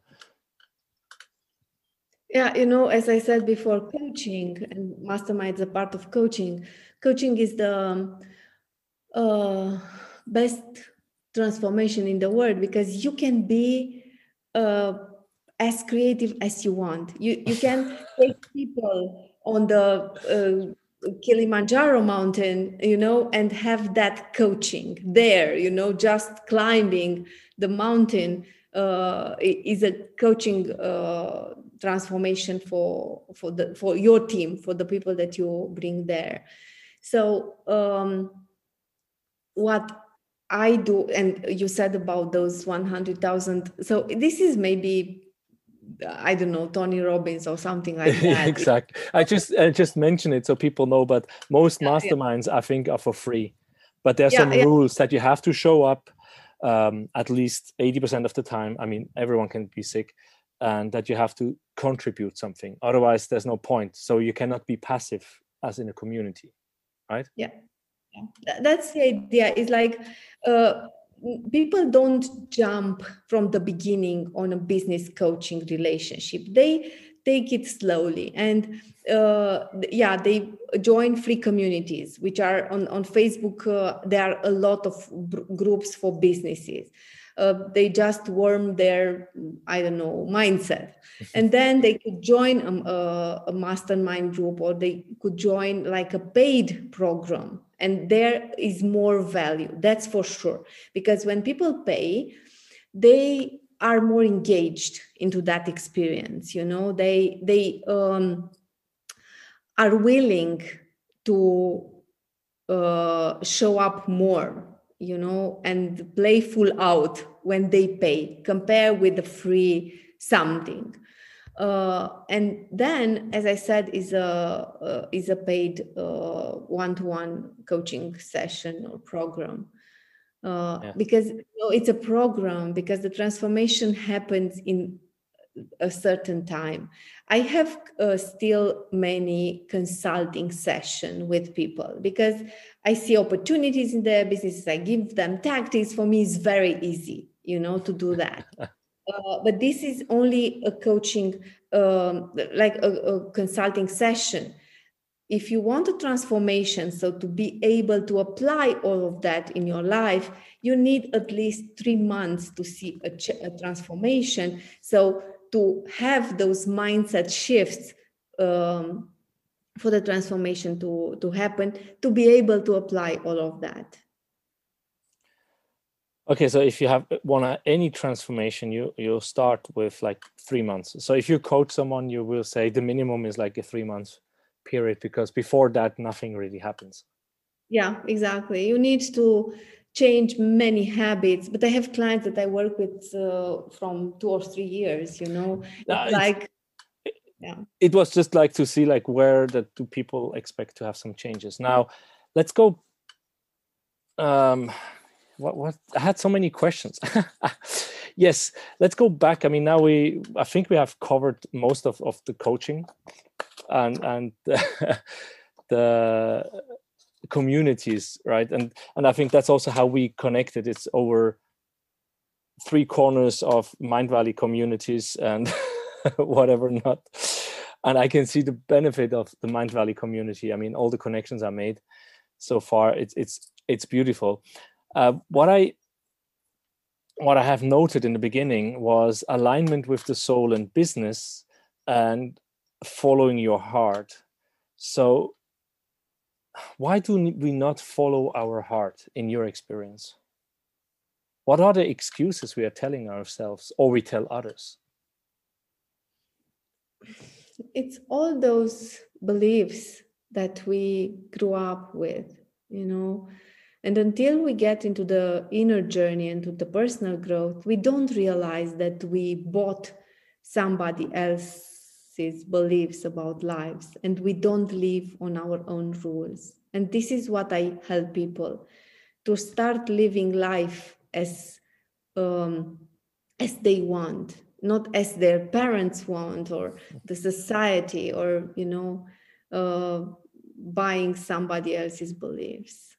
Yeah, you know, as I said before, coaching and masterminds are part of coaching. Coaching is the uh, best transformation in the world, because you can be Uh, as creative as you want. You you can take people on the uh, Kilimanjaro mountain, you know, and have that coaching there, you know, just climbing the mountain uh, is a coaching uh, transformation for for the for your team, for the people that you bring there. So um, what I do, and you said about those one hundred thousand. So this is maybe, I don't know, Tony Robbins or something like that. Exactly. I just I just mentioned it so people know, but most yeah, masterminds, yeah. I think, are for free. But there's yeah, some yeah. rules that you have to show up um, at least eighty percent of the time. I mean, everyone can be sick, and that you have to contribute something. Otherwise, there's no point. So you cannot be passive as in a community, right? Yeah. That's the idea. It's like uh, people don't jump from the beginning on a business coaching relationship. They take it slowly. And uh, yeah, they join free communities, which are on, on Facebook. Uh, there are a lot of groups for businesses. uh, they just warm their, I don't know, mindset. And then they could join a, a, a mastermind group, or they could join like a paid program. And there is more value, that's for sure. Because when people pay, they are more engaged into that experience, you know, they they um, are willing to uh, show up more, you know, and play full out when they pay, compare with the free something. Uh, and then, as I said, is a uh, is a paid uh, one-to-one coaching session or program. Uh, yeah. Because you know, it's a program, because the transformation happens in a certain time. I have uh, still many consulting sessions with people because I see opportunities in their businesses. I give them tactics. For me, it's very easy, you know, to do that. uh, but this is only a coaching, um, like a, a consulting session. If you want a transformation, so to be able to apply all of that in your life, you need at least three months to see a, ch- a transformation. So to have those mindset shifts um, for the transformation to, to happen, to be able to apply all of that. Okay, so if you have want any transformation, you you start with like three months. So if you coach someone, you will say the minimum is like a three months period, because before that nothing really happens. Yeah, exactly. You need to change many habits, but I have clients that I work with uh, from two or three years, you know. No, it's like it, yeah. It was just like to see like where the do people expect to have some changes. Now let's go. Um what what I had so many questions. Yes, let's go back. I mean, now we I think we have covered most of, of the coaching and and the, the communities, right? And and I think that's also how we connected. It's over three corners of Mindvalley communities and whatever not. And I can see the benefit of the Mindvalley community. I mean, all the connections are made so far. It's it's it's beautiful. Uh, what I what I have noted in the beginning was alignment with the soul and business, and following your heart. So why do we not follow our heart in your experience? What are the excuses we are telling ourselves or we tell others? It's all those beliefs that we grew up with, you know, and until we get into the inner journey and to the personal growth, we don't realize that we bought somebody else his beliefs about lives, and we don't live on our own rules. And this is what I help people to start living life as um, as they want, not as their parents want or the society, or you know, uh, buying somebody else's beliefs.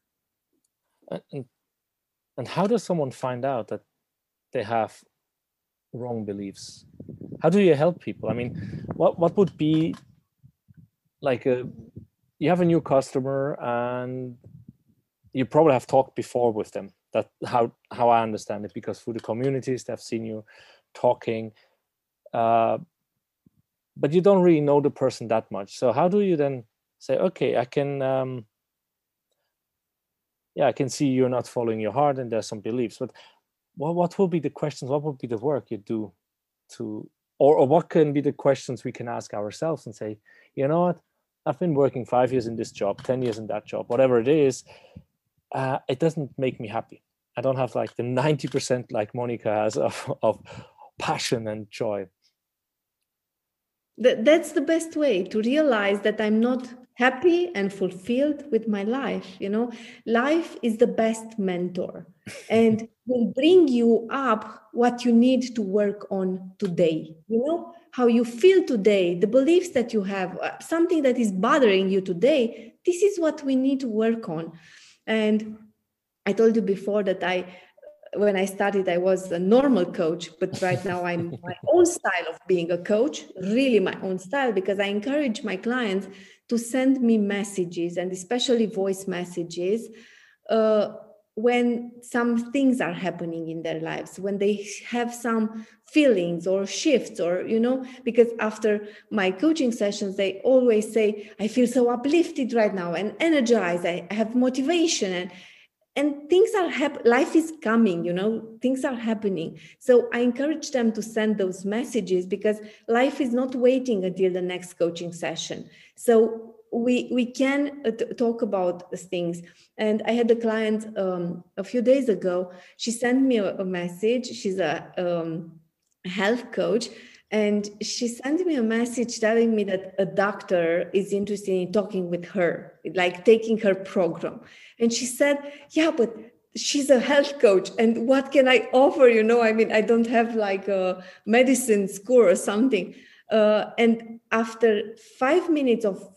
And, and how does someone find out that they have wrong beliefs? How do you help people? I mean, what, what would be like a, you have a new customer and you probably have talked before with them. That's how, how I understand it, because through the communities, they've seen you talking, uh, but you don't really know the person that much. So how do you then say, okay, I can, um, yeah, I can see you're not following your heart and there's some beliefs, but what, what will be the questions? What would be the work you do to, Or, or what can be the questions we can ask ourselves and say, you know what, I've been working five years in this job, ten years in that job, whatever it is, uh, it doesn't make me happy. I don't have like the ninety percent like Monica has of, of passion and joy. That, that's the best way to realize that I'm not happy and fulfilled with my life. You know, life is the best mentor and will bring you up what you need to work on today. You know, how you feel today, the beliefs that you have, something that is bothering you today. This is what we need to work on. And I told you before that I, when I started, I was a normal coach, but right now I'm my own style of being a coach, really my own style, because I encourage my clients to send me messages, and especially voice messages, uh, when some things are happening in their lives, when they have some feelings or shifts, or, you know, because after my coaching sessions, they always say, I feel so uplifted right now and energized. I have motivation, and, and things are happening. Life is coming, you know, things are happening. So I encourage them to send those messages, because life is not waiting until the next coaching session. So we we can uh, t- talk about things. And I had a client um, a few days ago. She sent me a, a message. She's a um, health coach. And she sent me a message telling me that a doctor is interested in talking with her, like taking her program. And she said, yeah, but she's a health coach, and what can I offer? You know, I mean, I don't have like a medicine school or something. Uh, and after five minutes of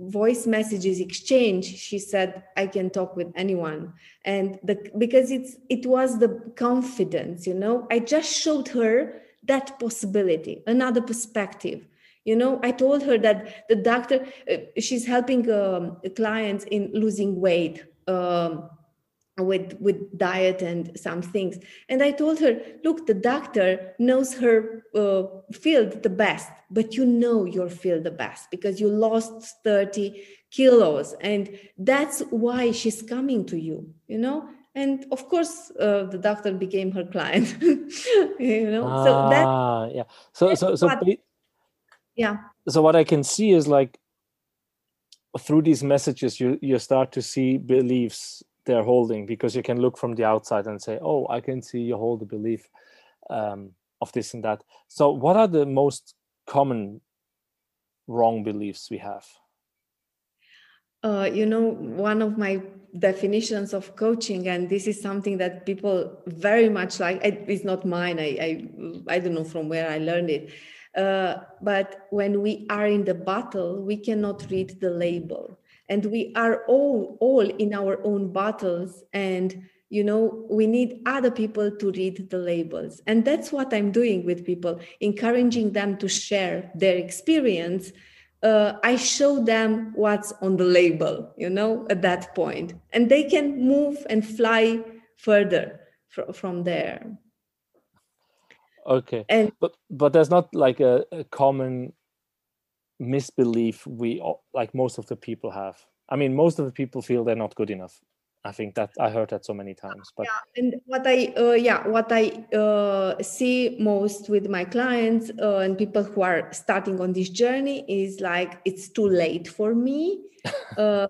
voice messages exchange, she said, I can talk with anyone. And the, because it's it was the confidence, you know, I just showed her that possibility, another perspective. You know, I told her that the doctor, uh, she's helping um, clients in losing weight um, with, with diet and some things. And I told her, look, the doctor knows her uh, field the best, but you know your field the best because you lost thirty kilos, and that's why she's coming to you, you know? And of course, uh, the doctor became her client, you know? Ah, so that, yeah. So, so, so, what, yeah. So what I can see is, like, through these messages, you, you start to see beliefs they're holding, because you can look from the outside and say, oh, I can see you hold a belief um, of this and that. So what are the most common wrong beliefs we have? Uh, you know, one of my definitions of coaching, and this is something that people very much like, it's not mine, I I, I don't know from where I learned it, uh, but when we are in the battle, we cannot read the label, and we are all all in our own battles, and you know, we need other people to read the labels. And that's what I'm doing with people, encouraging them to share their experience. Uh, I show them what's on the label, you know, at that point. And they can move and fly further fr- from there. Okay. And, but but there's not like a, a common misbelief we, like most of the people have. I mean, most of the people feel they're not good enough. I think that I heard that so many times. But yeah, and what I uh, yeah what I uh, see most with my clients uh, and people who are starting on this journey is like, it's too late for me. uh,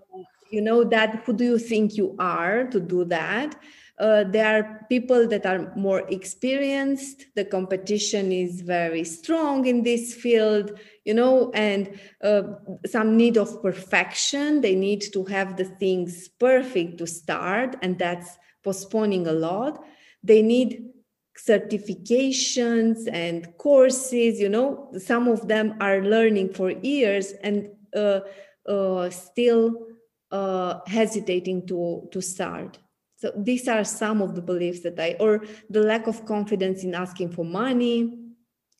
you know, that who do you think you are to do that? Uh, there are people that are more experienced. The competition is very strong in this field, you know, and uh, some need of perfection. They need to have the things perfect to start, and that's postponing a lot. They need certifications and courses, you know. Some of them are learning for years and uh, uh, still uh, hesitating to, to start. So these are some of the beliefs that I, or the lack of confidence in asking for money.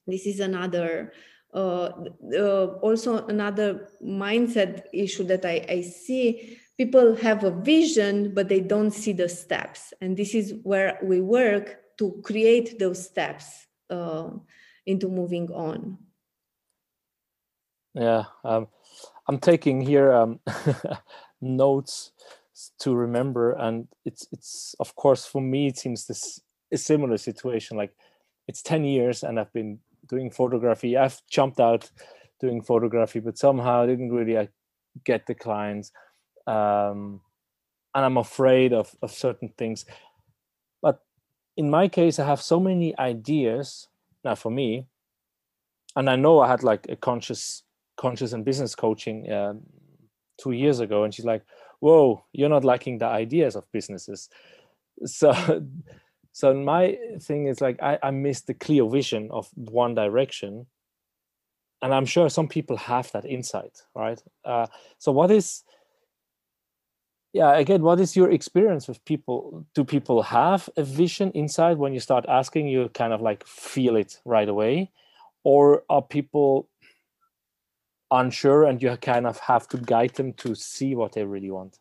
This is another, uh, uh, also another mindset issue that I, I see. People have a vision, but they don't see the steps. And this is where we work to create those steps uh, into moving on. Yeah, um, I'm taking here um, notes to remember, and it's it's of course for me it seems this a similar situation. Like, it's ten years and I've been doing photography. I've jumped out doing photography, but somehow I didn't really I get the clients, um and I'm afraid of, of certain things. But in my case, I have so many ideas now for me, and I know I had like a conscious conscious and business coaching um, two years ago, and she's like, whoa, you're not liking the ideas of businesses. So so my thing is like, I, I missed the clear vision of one direction. And I'm sure some people have that insight, right? Uh, so what is, yeah, again, what is your experience with people? Do people have a vision inside when you start asking? You kind of like feel it right away? Or are people unsure and you kind of have to guide them to see what they really want?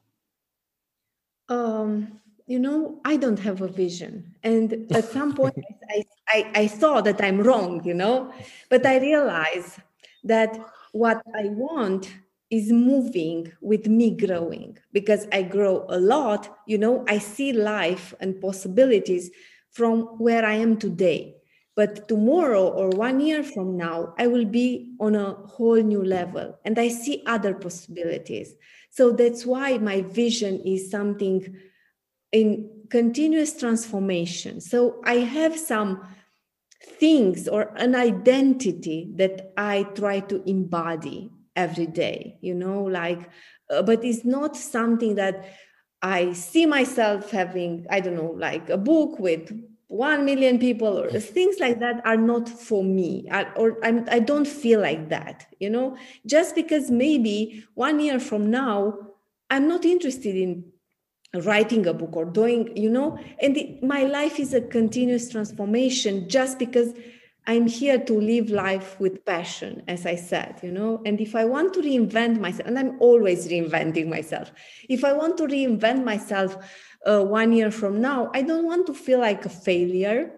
Um, you know, I don't have a vision. And at some point I, I, I saw that I'm wrong, you know, but I realized that what I want is moving with me growing, because I grow a lot, you know, I see life and possibilities from where I am today. But tomorrow or one year from now, I will be on a whole new level and I see other possibilities. So that's why my vision is something in continuous transformation. So I have some things or an identity that I try to embody every day, you know, like, uh, but it's not something that I see myself having, I don't know, like a book with one million people or things like that are not for me, I, or I'm, I don't feel like that, you know, just because maybe one year from now, I'm not interested in writing a book or doing, you know, and it, my life is a continuous transformation just because I'm here to live life with passion, as I said, you know, and if I want to reinvent myself, and I'm always reinventing myself, if I want to reinvent myself uh, one year from now, I don't want to feel like a failure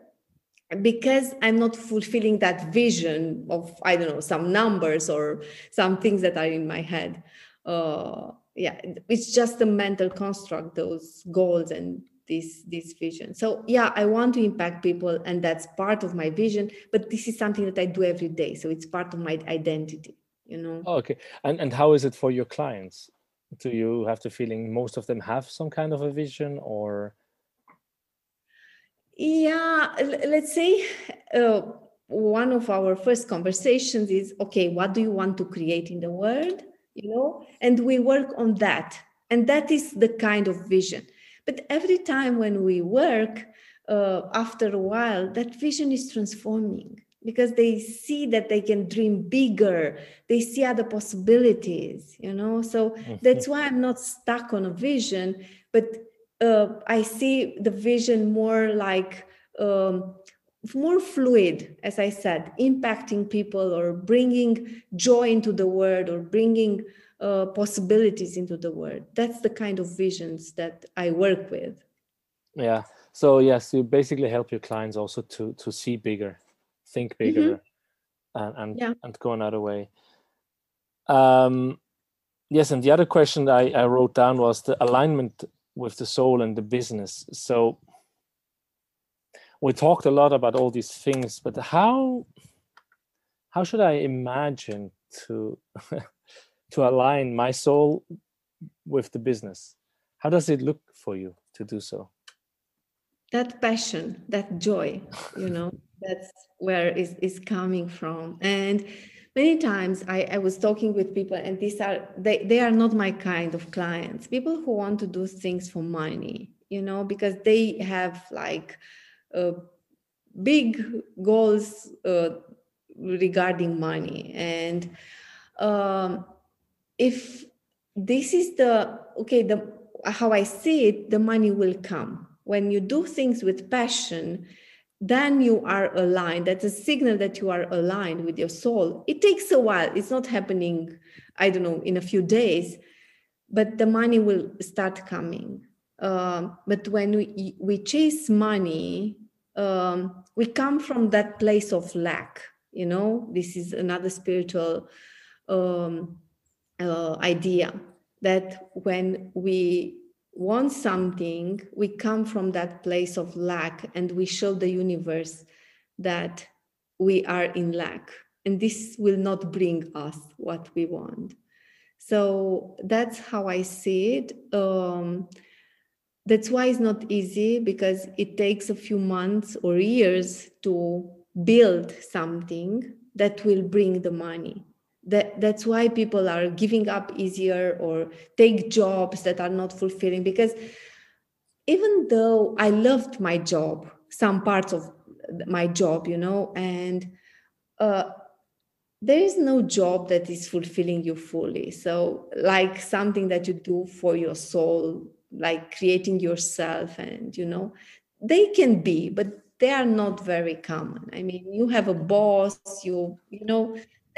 because I'm not fulfilling that vision of, I don't know, some numbers or some things that are in my head. Uh, yeah, it's just a mental construct, those goals and this this vision. So yeah, I want to impact people and that's part of my vision, but this is something that I do every day. So it's part of my identity, you know? Oh, okay. And and how is it for your clients? Do you have the feeling most of them have some kind of a vision or? Yeah, let's say uh, one of our first conversations is, okay, what do you want to create in the world? You know, and we work on that. And that is the kind of vision. But every time when we work, uh, after a while, that vision is transforming because they see that they can dream bigger. They see other possibilities, you know? So that's why I'm not stuck on a vision, but uh, I see the vision more like, um, more fluid, as I said, impacting people or bringing joy into the world or bringing Uh, possibilities into the world. That's the kind of visions that I work with. Yeah. So yes, you basically help your clients also to to see bigger, think bigger, mm-hmm. and and, yeah. and go another way. Um, yes. And the other question I, I wrote down was the alignment with the soul and the business. So we talked a lot about all these things, but how how should I imagine to to align my soul with the business? How does it look for you to do so? That passion, that joy, you know, that's where it is coming from. And many times I, I was talking with people, and these are, they, they are not my kind of clients, people who want to do things for money, you know, because they have like uh, big goals uh, regarding money. And, um, if this is the, okay, the how I see it, the money will come. When you do things with passion, then you are aligned. That's a signal that you are aligned with your soul. It takes a while. It's not happening, I don't know, in a few days, but the money will start coming. Um, but when we, we chase money, um, we come from that place of lack. You know, this is another spiritual um Uh, idea that when we want something, we come from that place of lack and we show the universe that we are in lack and this will not bring us what we want. So that's how I see it. Um, that's why it's not easy, because it takes a few months or years to build something that will bring the money. That, that's why people are giving up easier or take jobs that are not fulfilling, because even though I loved my job, some parts of my job, you know, and uh, there is no job that is fulfilling you fully. So like something that you do for your soul, like creating yourself, and, you know, they can be, but they are not very common. I mean, you have a boss, you, you know,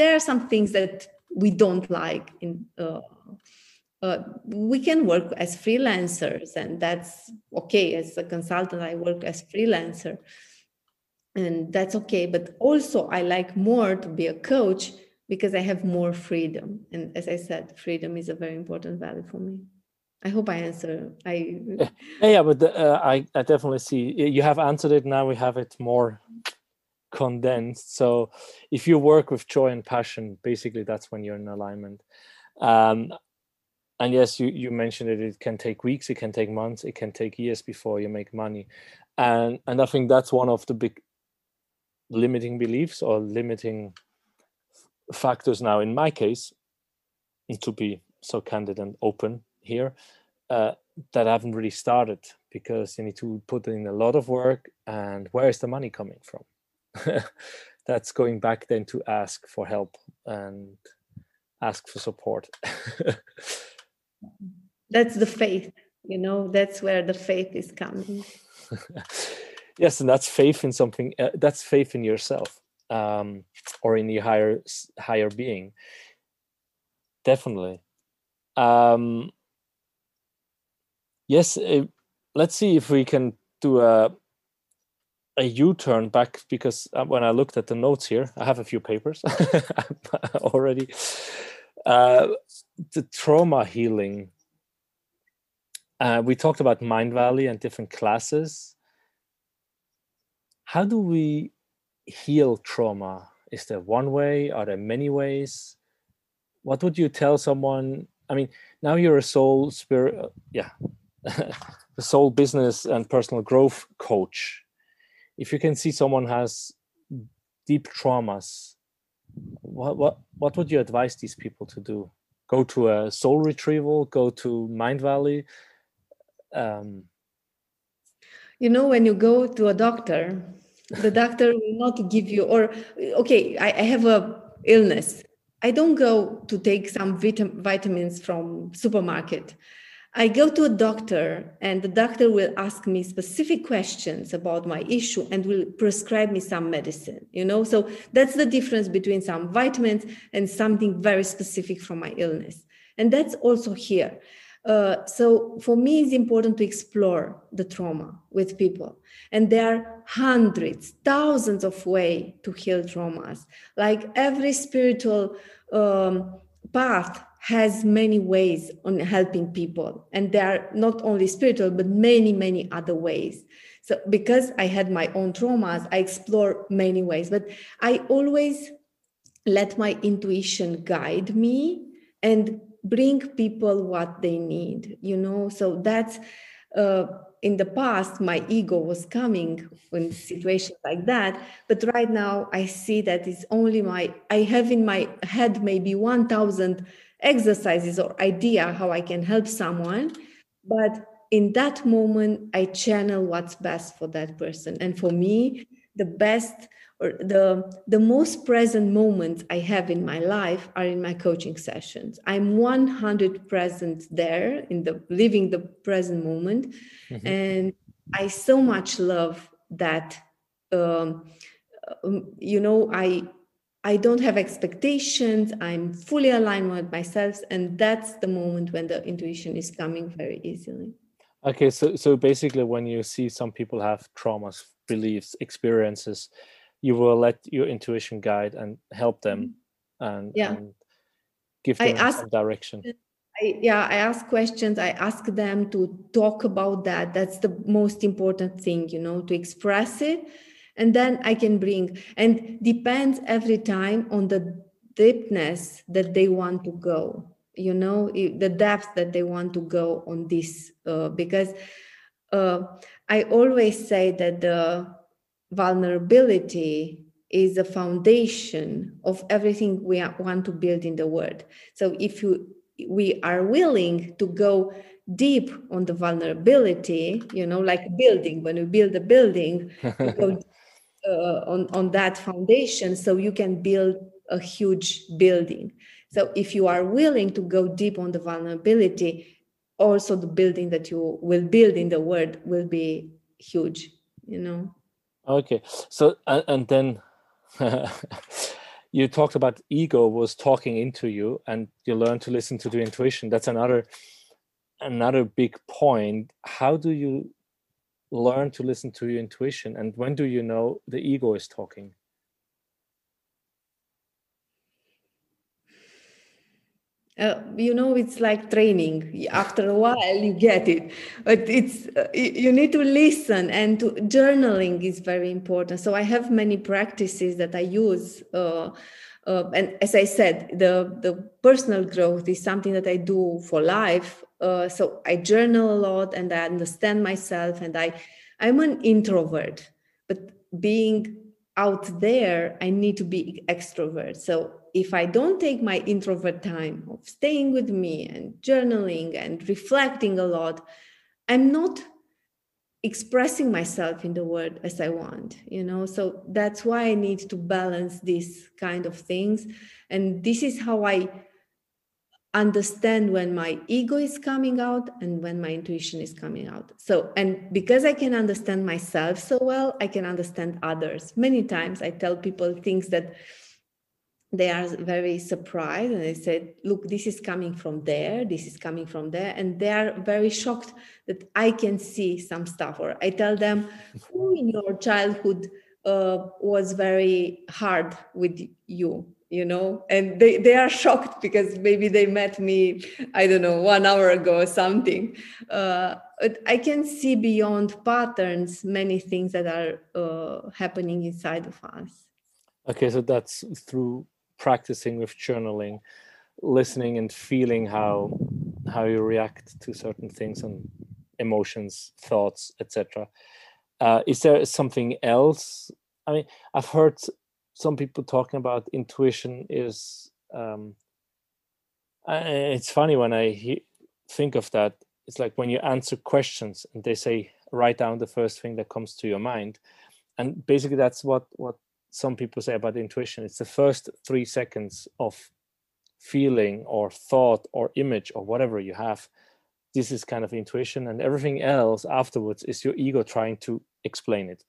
there are some things that we don't like in uh, uh, Uh, we can work as freelancers, and that's okay. As a consultant, I work as freelancer, and that's okay. But also, I like more to be a coach because I have more freedom. And as I said, freedom is a very important value for me. I hope I answer. I yeah, yeah but the, uh, I I definitely see you have answered it. Now we have it more condensed. So if you work with joy and passion, basically that's when you're in alignment. Um, And yes, you, you mentioned it, it can take weeks, it can take months, it can take years before you make money. And and I think that's one of the big limiting beliefs or limiting factors now in my case, and to be so candid and open here, uh, that I haven't really started because you need to put in a lot of work and where is the money coming from? That's going back then to ask for help and ask for support. That's the faith, you know, that's where the faith is coming. Yes, and that's faith in something, uh, that's faith in yourself, um, or in your higher higher being. Definitely. Um, yes, uh, let's see if we can do a, a U-turn back, because when I looked at the notes here, I have a few papers already. Uh, the trauma healing. Uh, we talked about Mindvalley and different classes. How do we heal trauma? Is there one way? Are there many ways? What would you tell someone? I mean, now you're a soul spirit, uh, yeah, a soul business and personal growth coach. If you can see someone has deep traumas, What what what would you advise these people to do? Go to a soul retrieval, go to Mindvalley. Um, you know, when you go to a doctor, the doctor will not give you, or okay, I, I have a illness. I don't go to take some vit- vitamins from supermarket. I go to a doctor, and the doctor will ask me specific questions about my issue and will prescribe me some medicine, you know? So that's the difference between some vitamins and something very specific for my illness. And that's also here. Uh, so for me, it's important to explore the trauma with people. And there are hundreds, thousands of ways to heal traumas. Like every spiritual um, path has many ways on helping people, and they are not only spiritual, but many, many other ways. So because I had my own traumas, I explore many ways, but I always let my intuition guide me and bring people what they need, you know? So that's, uh, in the past, my ego was coming in situations like that. But right now I see that it's only my, I have in my head maybe one thousand exercises or idea how I can help someone, but in that moment I channel what's best for that person. And for me, the best or the the most present moments I have in my life are in my coaching sessions. I'm one hundred percent present there in the living the present moment, mm-hmm. and I so much love that. Um, you know, I. I don't have expectations. I'm fully aligned with myself. And that's the moment when the intuition is coming very easily. Okay. So, so basically when you see some people have traumas, beliefs, experiences, you will let your intuition guide and help them and, yeah. and give them I ask, some direction. I, yeah. I ask questions. I ask them to talk about that. That's the most important thing, you know, to express it. And then I can bring, and depends every time on the deepness that they want to go, you know, the depth that they want to go on this. Uh, because uh, I always say that the vulnerability is a foundation of everything we want to build in the world. So if you we are willing to go deep on the vulnerability, you know, like building, when we build a building, we go Uh, on, on that foundation, so you can build a huge building. So if you are willing to go deep on the vulnerability, also the building that you will build in the world will be huge, you know? Okay. So, and, and then you talked about ego was talking into you, and you learn to listen to the intuition. That's another another big point. How do you learn to listen to your intuition, and when do you know the ego is talking? Uh, you know, it's like training. After a while, you get it. But it's uh, you need to listen, and to, journaling is very important. So I have many practices that I use. Uh, uh, and as I said, the, the personal growth is something that I do for life. Uh, so I journal a lot, and I understand myself. And I, I'm an introvert, but being out there, I need to be extrovert. So if I don't take my introvert time of staying with me and journaling and reflecting a lot, I'm not expressing myself in the world as I want, you know? So that's why I need to balance these kind of things. And this is how I understand when my ego is coming out and when my intuition is coming out. So, and because I can understand myself so well, I can understand others. Many times I tell people things that they are very surprised, and they said, look, this is coming from there, this is coming from there. And they are very shocked that I can see some stuff. Or I tell them, who in your childhood uh, was very hard with you, you know? And they, they are shocked because maybe they met me, I don't know, one hour ago or something. Uh, but I can see beyond patterns, many things that are uh, happening inside of us. Okay, so that's through practicing with journaling, listening and feeling how how you react to certain things and emotions, thoughts, et cetera. Uh, is there something else? I mean, I've heard some people talking about intuition is. Um, I, it's funny when I he- think of that. It's like when you answer questions and they say write down the first thing that comes to your mind, and basically that's what what. some people say about intuition. It's the first three seconds of feeling or thought or image or whatever you have. This is kind of intuition, and everything else afterwards is your ego trying to explain it.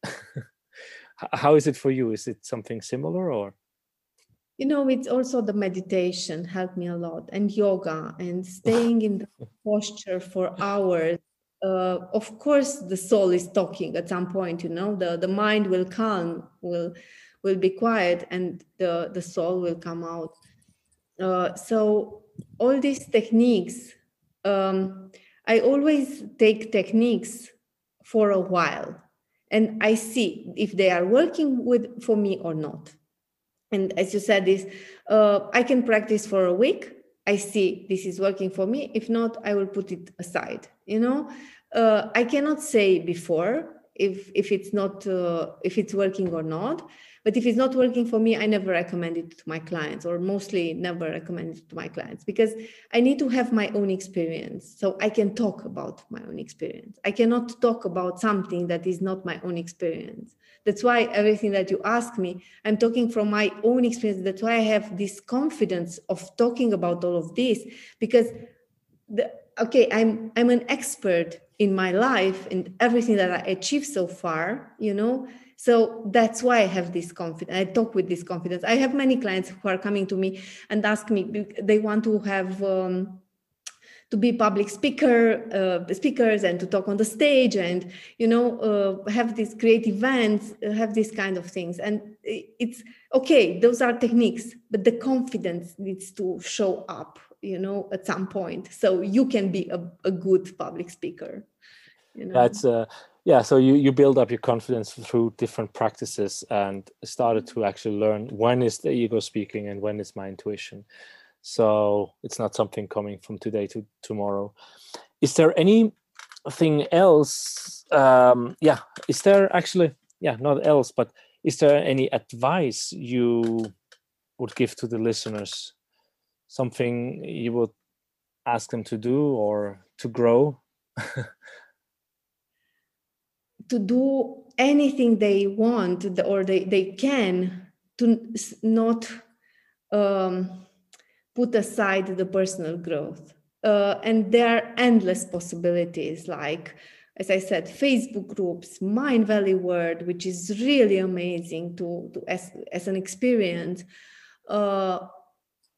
How is it for you? Is it something similar, or? You know, it's also the meditation helped me a lot, and yoga, and staying in the posture for hours. Uh, of course, the soul is talking at some point, you know, the, the mind will calm, will will be quiet, and the, the soul will come out. Uh, so all these techniques, um, I always take techniques for a while, and I see if they are working with for me or not. And as you said, this uh, I can practice for a week. I see this is working for me. If not, I will put it aside. You know, uh, I cannot say before if if it's not uh, if it's working or not. But if it's not working for me, I never recommend it to my clients, or mostly never recommend it to my clients, because I need to have my own experience. So I can talk about my own experience. I cannot talk about something that is not my own experience. That's why everything that you ask me, I'm talking from my own experience. That's why I have this confidence of talking about all of this, because the, okay, I'm I'm an expert in my life and everything that I achieved so far, you know. So that's why I have this confidence. I talk with this confidence. I have many clients who are coming to me and ask me, they want to have, um, to be public speaker, uh, speakers and to talk on the stage and, you know, uh, have these create events, have these kind of things. And it's okay, those are techniques, but the confidence needs to show up, you know, at some point. So you can be a, a good public speaker. You know? That's uh... Yeah, so you, you build up your confidence through different practices and started to actually learn when is the ego speaking and when is my intuition. So it's not something coming from today to tomorrow. Is there anything else? Um, yeah, is there actually, yeah, not else, but is there any advice you would give to the listeners? Something you would ask them to do or to grow? To do anything they want or they, they can, to not um, put aside the personal growth. Uh, and there are endless possibilities, like, as I said, Facebook groups, Mindvalley World, which is really amazing to, to as, as an experience. uh,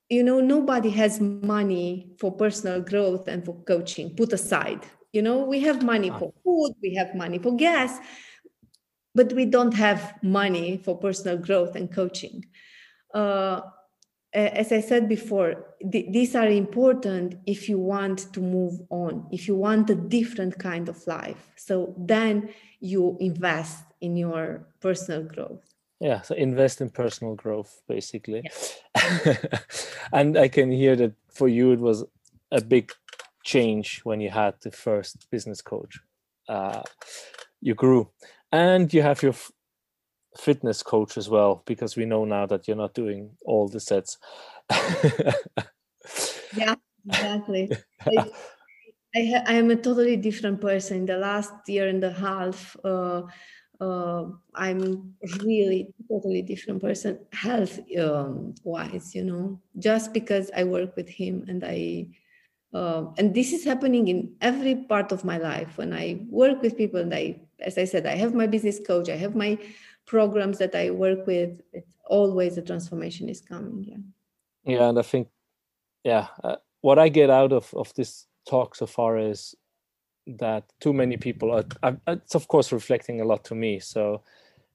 you know, nobody has money for personal growth and for coaching put aside. You know, we have money for food, we have money for gas, but we don't have money for personal growth and coaching. Uh, as I said before, th- these are important if you want to move on, if you want a different kind of life. So then you invest in your personal growth. Yeah, so invest in personal growth, basically. Yeah. And I can hear that for you, it was a big change when you had the first business coach. Uh, you grew. And you have your f- fitness coach as well, because we know now that you're not doing all the sets. Yeah, exactly. I, I, ha- I am a totally different person. In the last year and a half, uh, uh, I'm really totally different person, health um, wise, you know, just because I work with him and I... Uh, and this is happening in every part of my life. When I work with people and I, as I said, I have my business coach, I have my programs that I work with, it's always a transformation is coming. Yeah. Yeah. And I think, yeah, uh, what I get out of, of this talk so far is that too many people are, are, it's of course reflecting a lot to me. So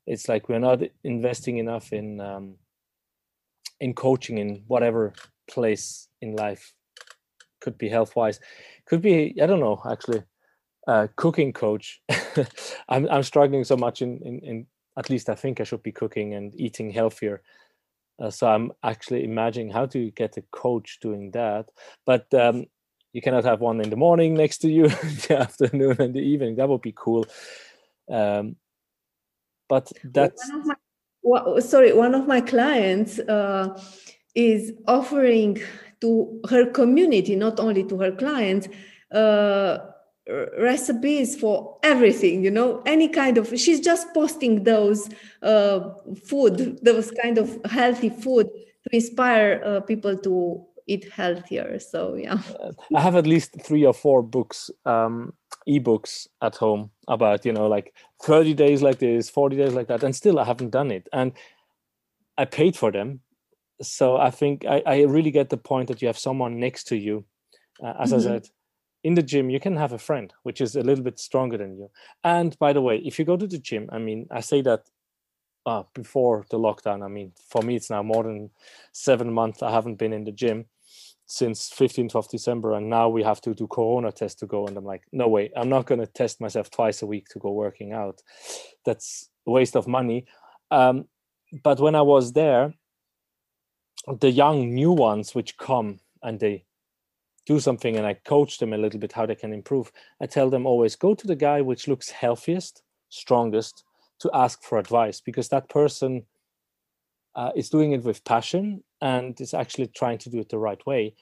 it's like, we're not investing enough in, um, in coaching in whatever place in life. Could be health-wise, could be, I don't know, actually, uh, cooking coach. I'm I'm struggling so much in, in, in, at least I think I should be cooking and eating healthier. Uh, so I'm actually imagining how to get a coach doing that. But um, you cannot have one in the morning next to you, the afternoon and the evening. That would be cool. Um, but that's... One of my, well, sorry, one of my clients uh, is offering... to her community, not only to her clients, uh, recipes for everything, you know, any kind of, she's just posting those uh, food, those kind of healthy food to inspire uh, people to eat healthier. So, yeah. I have at least three or four books, um, ebooks at home about, you know, like thirty days like this, forty days like that. And still I haven't done it. And I paid for them. So I think I, I really get the point that you have someone next to you. Uh, as mm-hmm. I said, in the gym, you can have a friend, which is a little bit stronger than you. And by the way, if you go to the gym, I mean, I say that uh, before the lockdown, I mean, for me, it's now more than seven months. I haven't been in the gym since fifteenth of December. And now we have to do Corona test to go. And I'm like, no way, I'm not going to test myself twice a week to go working out. That's a waste of money. Um, but when I was there, the young new ones which come and they do something and I coach them a little bit how they can improve. I tell them always go to the guy which looks healthiest, strongest to ask for advice, because that person uh, is doing it with passion and is actually trying to do it the right way.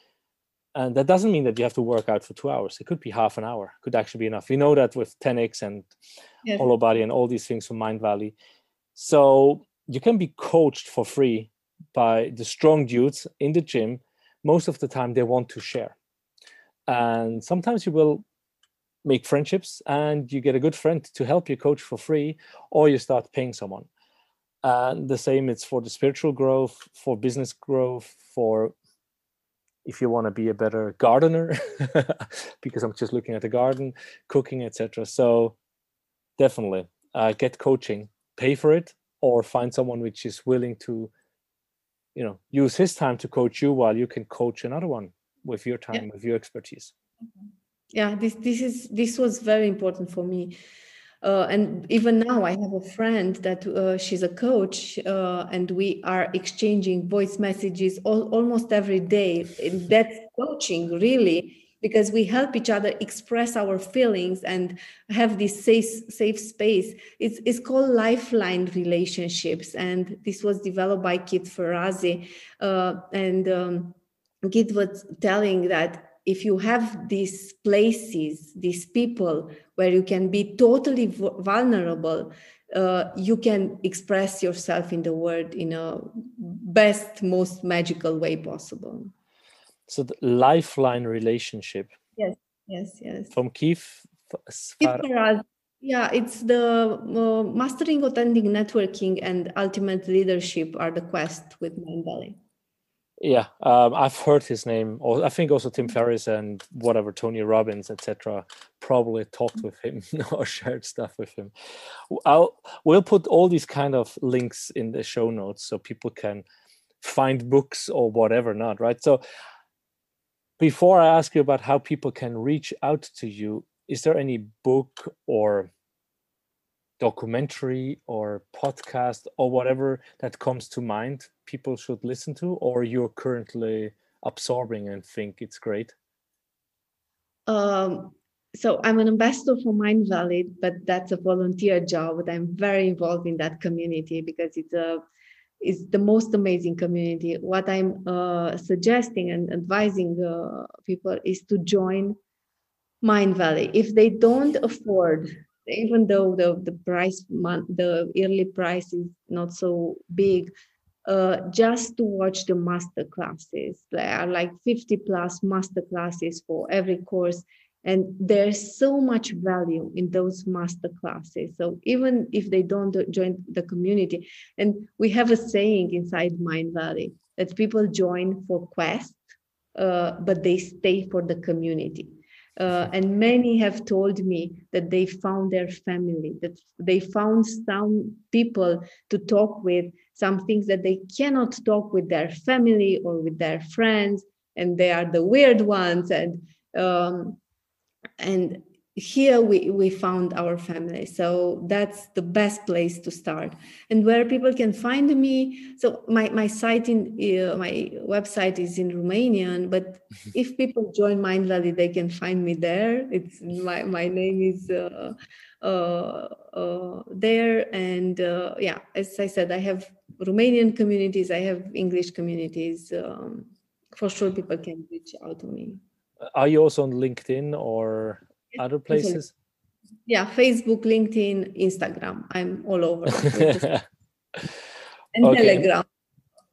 And that doesn't mean that you have to work out for two hours. It could be half an hour, could actually be enough. We know that with ten X and yes. Hollow Body and all these things from Mindvalley. So you can be coached for free by the strong dudes in the gym. Most of the time they want to share, and sometimes you will make friendships and you get a good friend to help you coach for free, or you start paying someone. And the same it's for the spiritual growth, for business growth, for if you want to be a better gardener, because I'm just looking at the garden, cooking, etc. So definitely uh, get coaching, pay for it, or find someone which is willing to, you know, use his time to coach you while you can coach another one with your time, yeah. With your expertise. Yeah, this this is this was very important for me. Uh, and even now I have a friend that uh, she's a coach uh, and we are exchanging voice messages all, almost every day. That's coaching, really, because we help each other express our feelings and have this safe, safe space. It's, it's called lifeline relationships. And this was developed by Keith Ferrazzi. Uh, and um, Keith was telling that if you have these places, these people where you can be totally vulnerable, uh, you can express yourself in the world in a best, most magical way possible. So the lifeline relationship. Yes, yes, yes. From Keith. Far- yeah, it's the uh, mastering authentic networking and ultimate leadership are the quest with Mindvalley. Yeah, um, I've heard his name. I think also Tim Ferriss and whatever, Tony Robbins, et cetera, probably talked with him or shared stuff with him. I'll, we'll put all these kind of links in the show notes so people can find books or whatever not, right? So before I ask you about how people can reach out to you, is there any book or documentary or podcast or whatever that comes to mind people should listen to, or you're currently absorbing and think it's great? Um, so I'm an ambassador for Mindvalley, but that's a volunteer job. But I'm very involved in that community because it's a it's the most amazing community. What I'm uh, suggesting and advising uh, people is to join Mindvalley if they don't afford. Even though the, the price, the yearly price is not so big, uh, just to watch the master classes. There are like fifty plus master classes for every course. And there's so much value in those master classes. So even if they don't join the community, and we have a saying inside Mindvalley that people join for quest, uh, but they stay for the community. Uh, and many have told me that they found their family, that they found some people to talk with, some things that they cannot talk with their family or with their friends, and they are the weird ones. And um, and here we, we found our family. So that's the best place to start. And where people can find me. So my, my site in uh, my website is in Romanian, but if people join Mindvalley, they can find me there. It's my, my name is uh, uh, uh, there. And uh, yeah, as I said, I have Romanian communities. I have English communities. Um, for sure, people can reach out to me. Are you also on LinkedIn or other places? Yeah, Facebook, LinkedIn, Instagram. I'm all over. And okay. Telegram.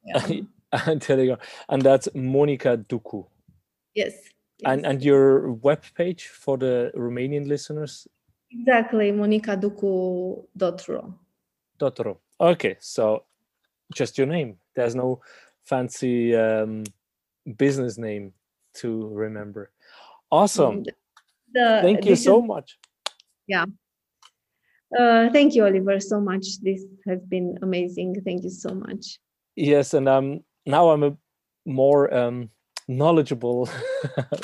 Yeah. And Telegram. And that's Monica Ducu. Yes. yes. And and your webpage for the Romanian listeners? Exactly, monica ducu dot r o. Okay, so just your name. There's no fancy um, business name to remember. Awesome. And The, thank you so is, much. Yeah. Uh, thank you, Oliver, so much. This has been amazing. Thank you so much. Yes, and um, now I'm a more um, knowledgeable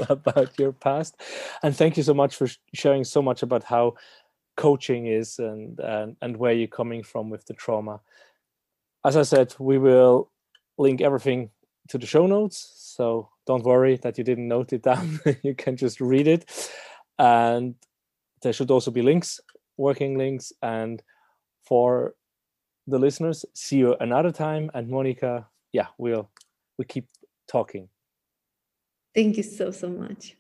about your past. And thank you so much for sh- sharing so much about how coaching is and, and, and where you're coming from with the trauma. As I said, we will link everything to the show notes. So don't worry that you didn't note it down. You can just read it. And there should also be links, working links. And for the listeners, see you another time. And Monica, yeah, we'll we keep talking. Thank you so, so much.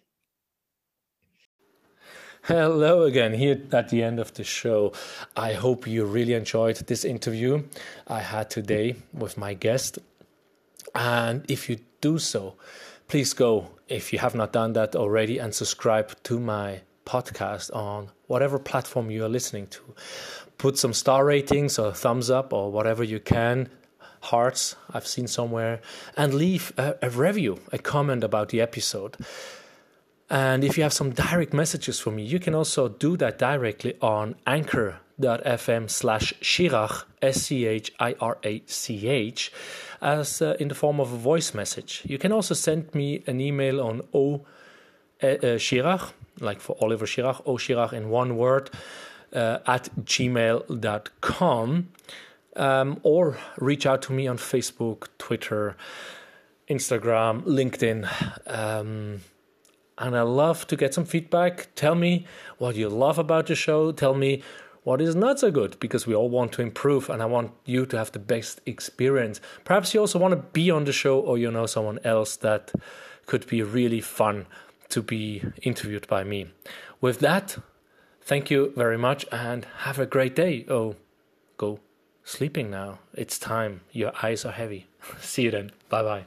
Hello again, here at the end of the show. I hope you really enjoyed this interview I had today with my guest. And if you do so, please go, if you have not done that already, and subscribe to my podcast on whatever platform you are listening to. Put some star ratings or thumbs up or whatever you can, hearts, I've seen somewhere, and leave a, a review, a comment about the episode. And if you have some direct messages for me, you can also do that directly on anchor dot f m slash Schirach, S C H I R A C H, as uh, in the form of a voice message. You can also send me an email on o uh, uh, Schirach, like for Oliver Schirach, o Schirach in one word, uh, at gmail dot com, um, or reach out to me on Facebook, Twitter, Instagram, LinkedIn, um... And I love to get some feedback. Tell me what you love about the show. Tell me what is not so good, because we all want to improve, and I want you to have the best experience. Perhaps you also want to be on the show, or you know someone else that could be really fun to be interviewed by me. With that, thank you very much and have a great day. Oh, go sleeping now. It's time. Your eyes are heavy. See you then. Bye-bye.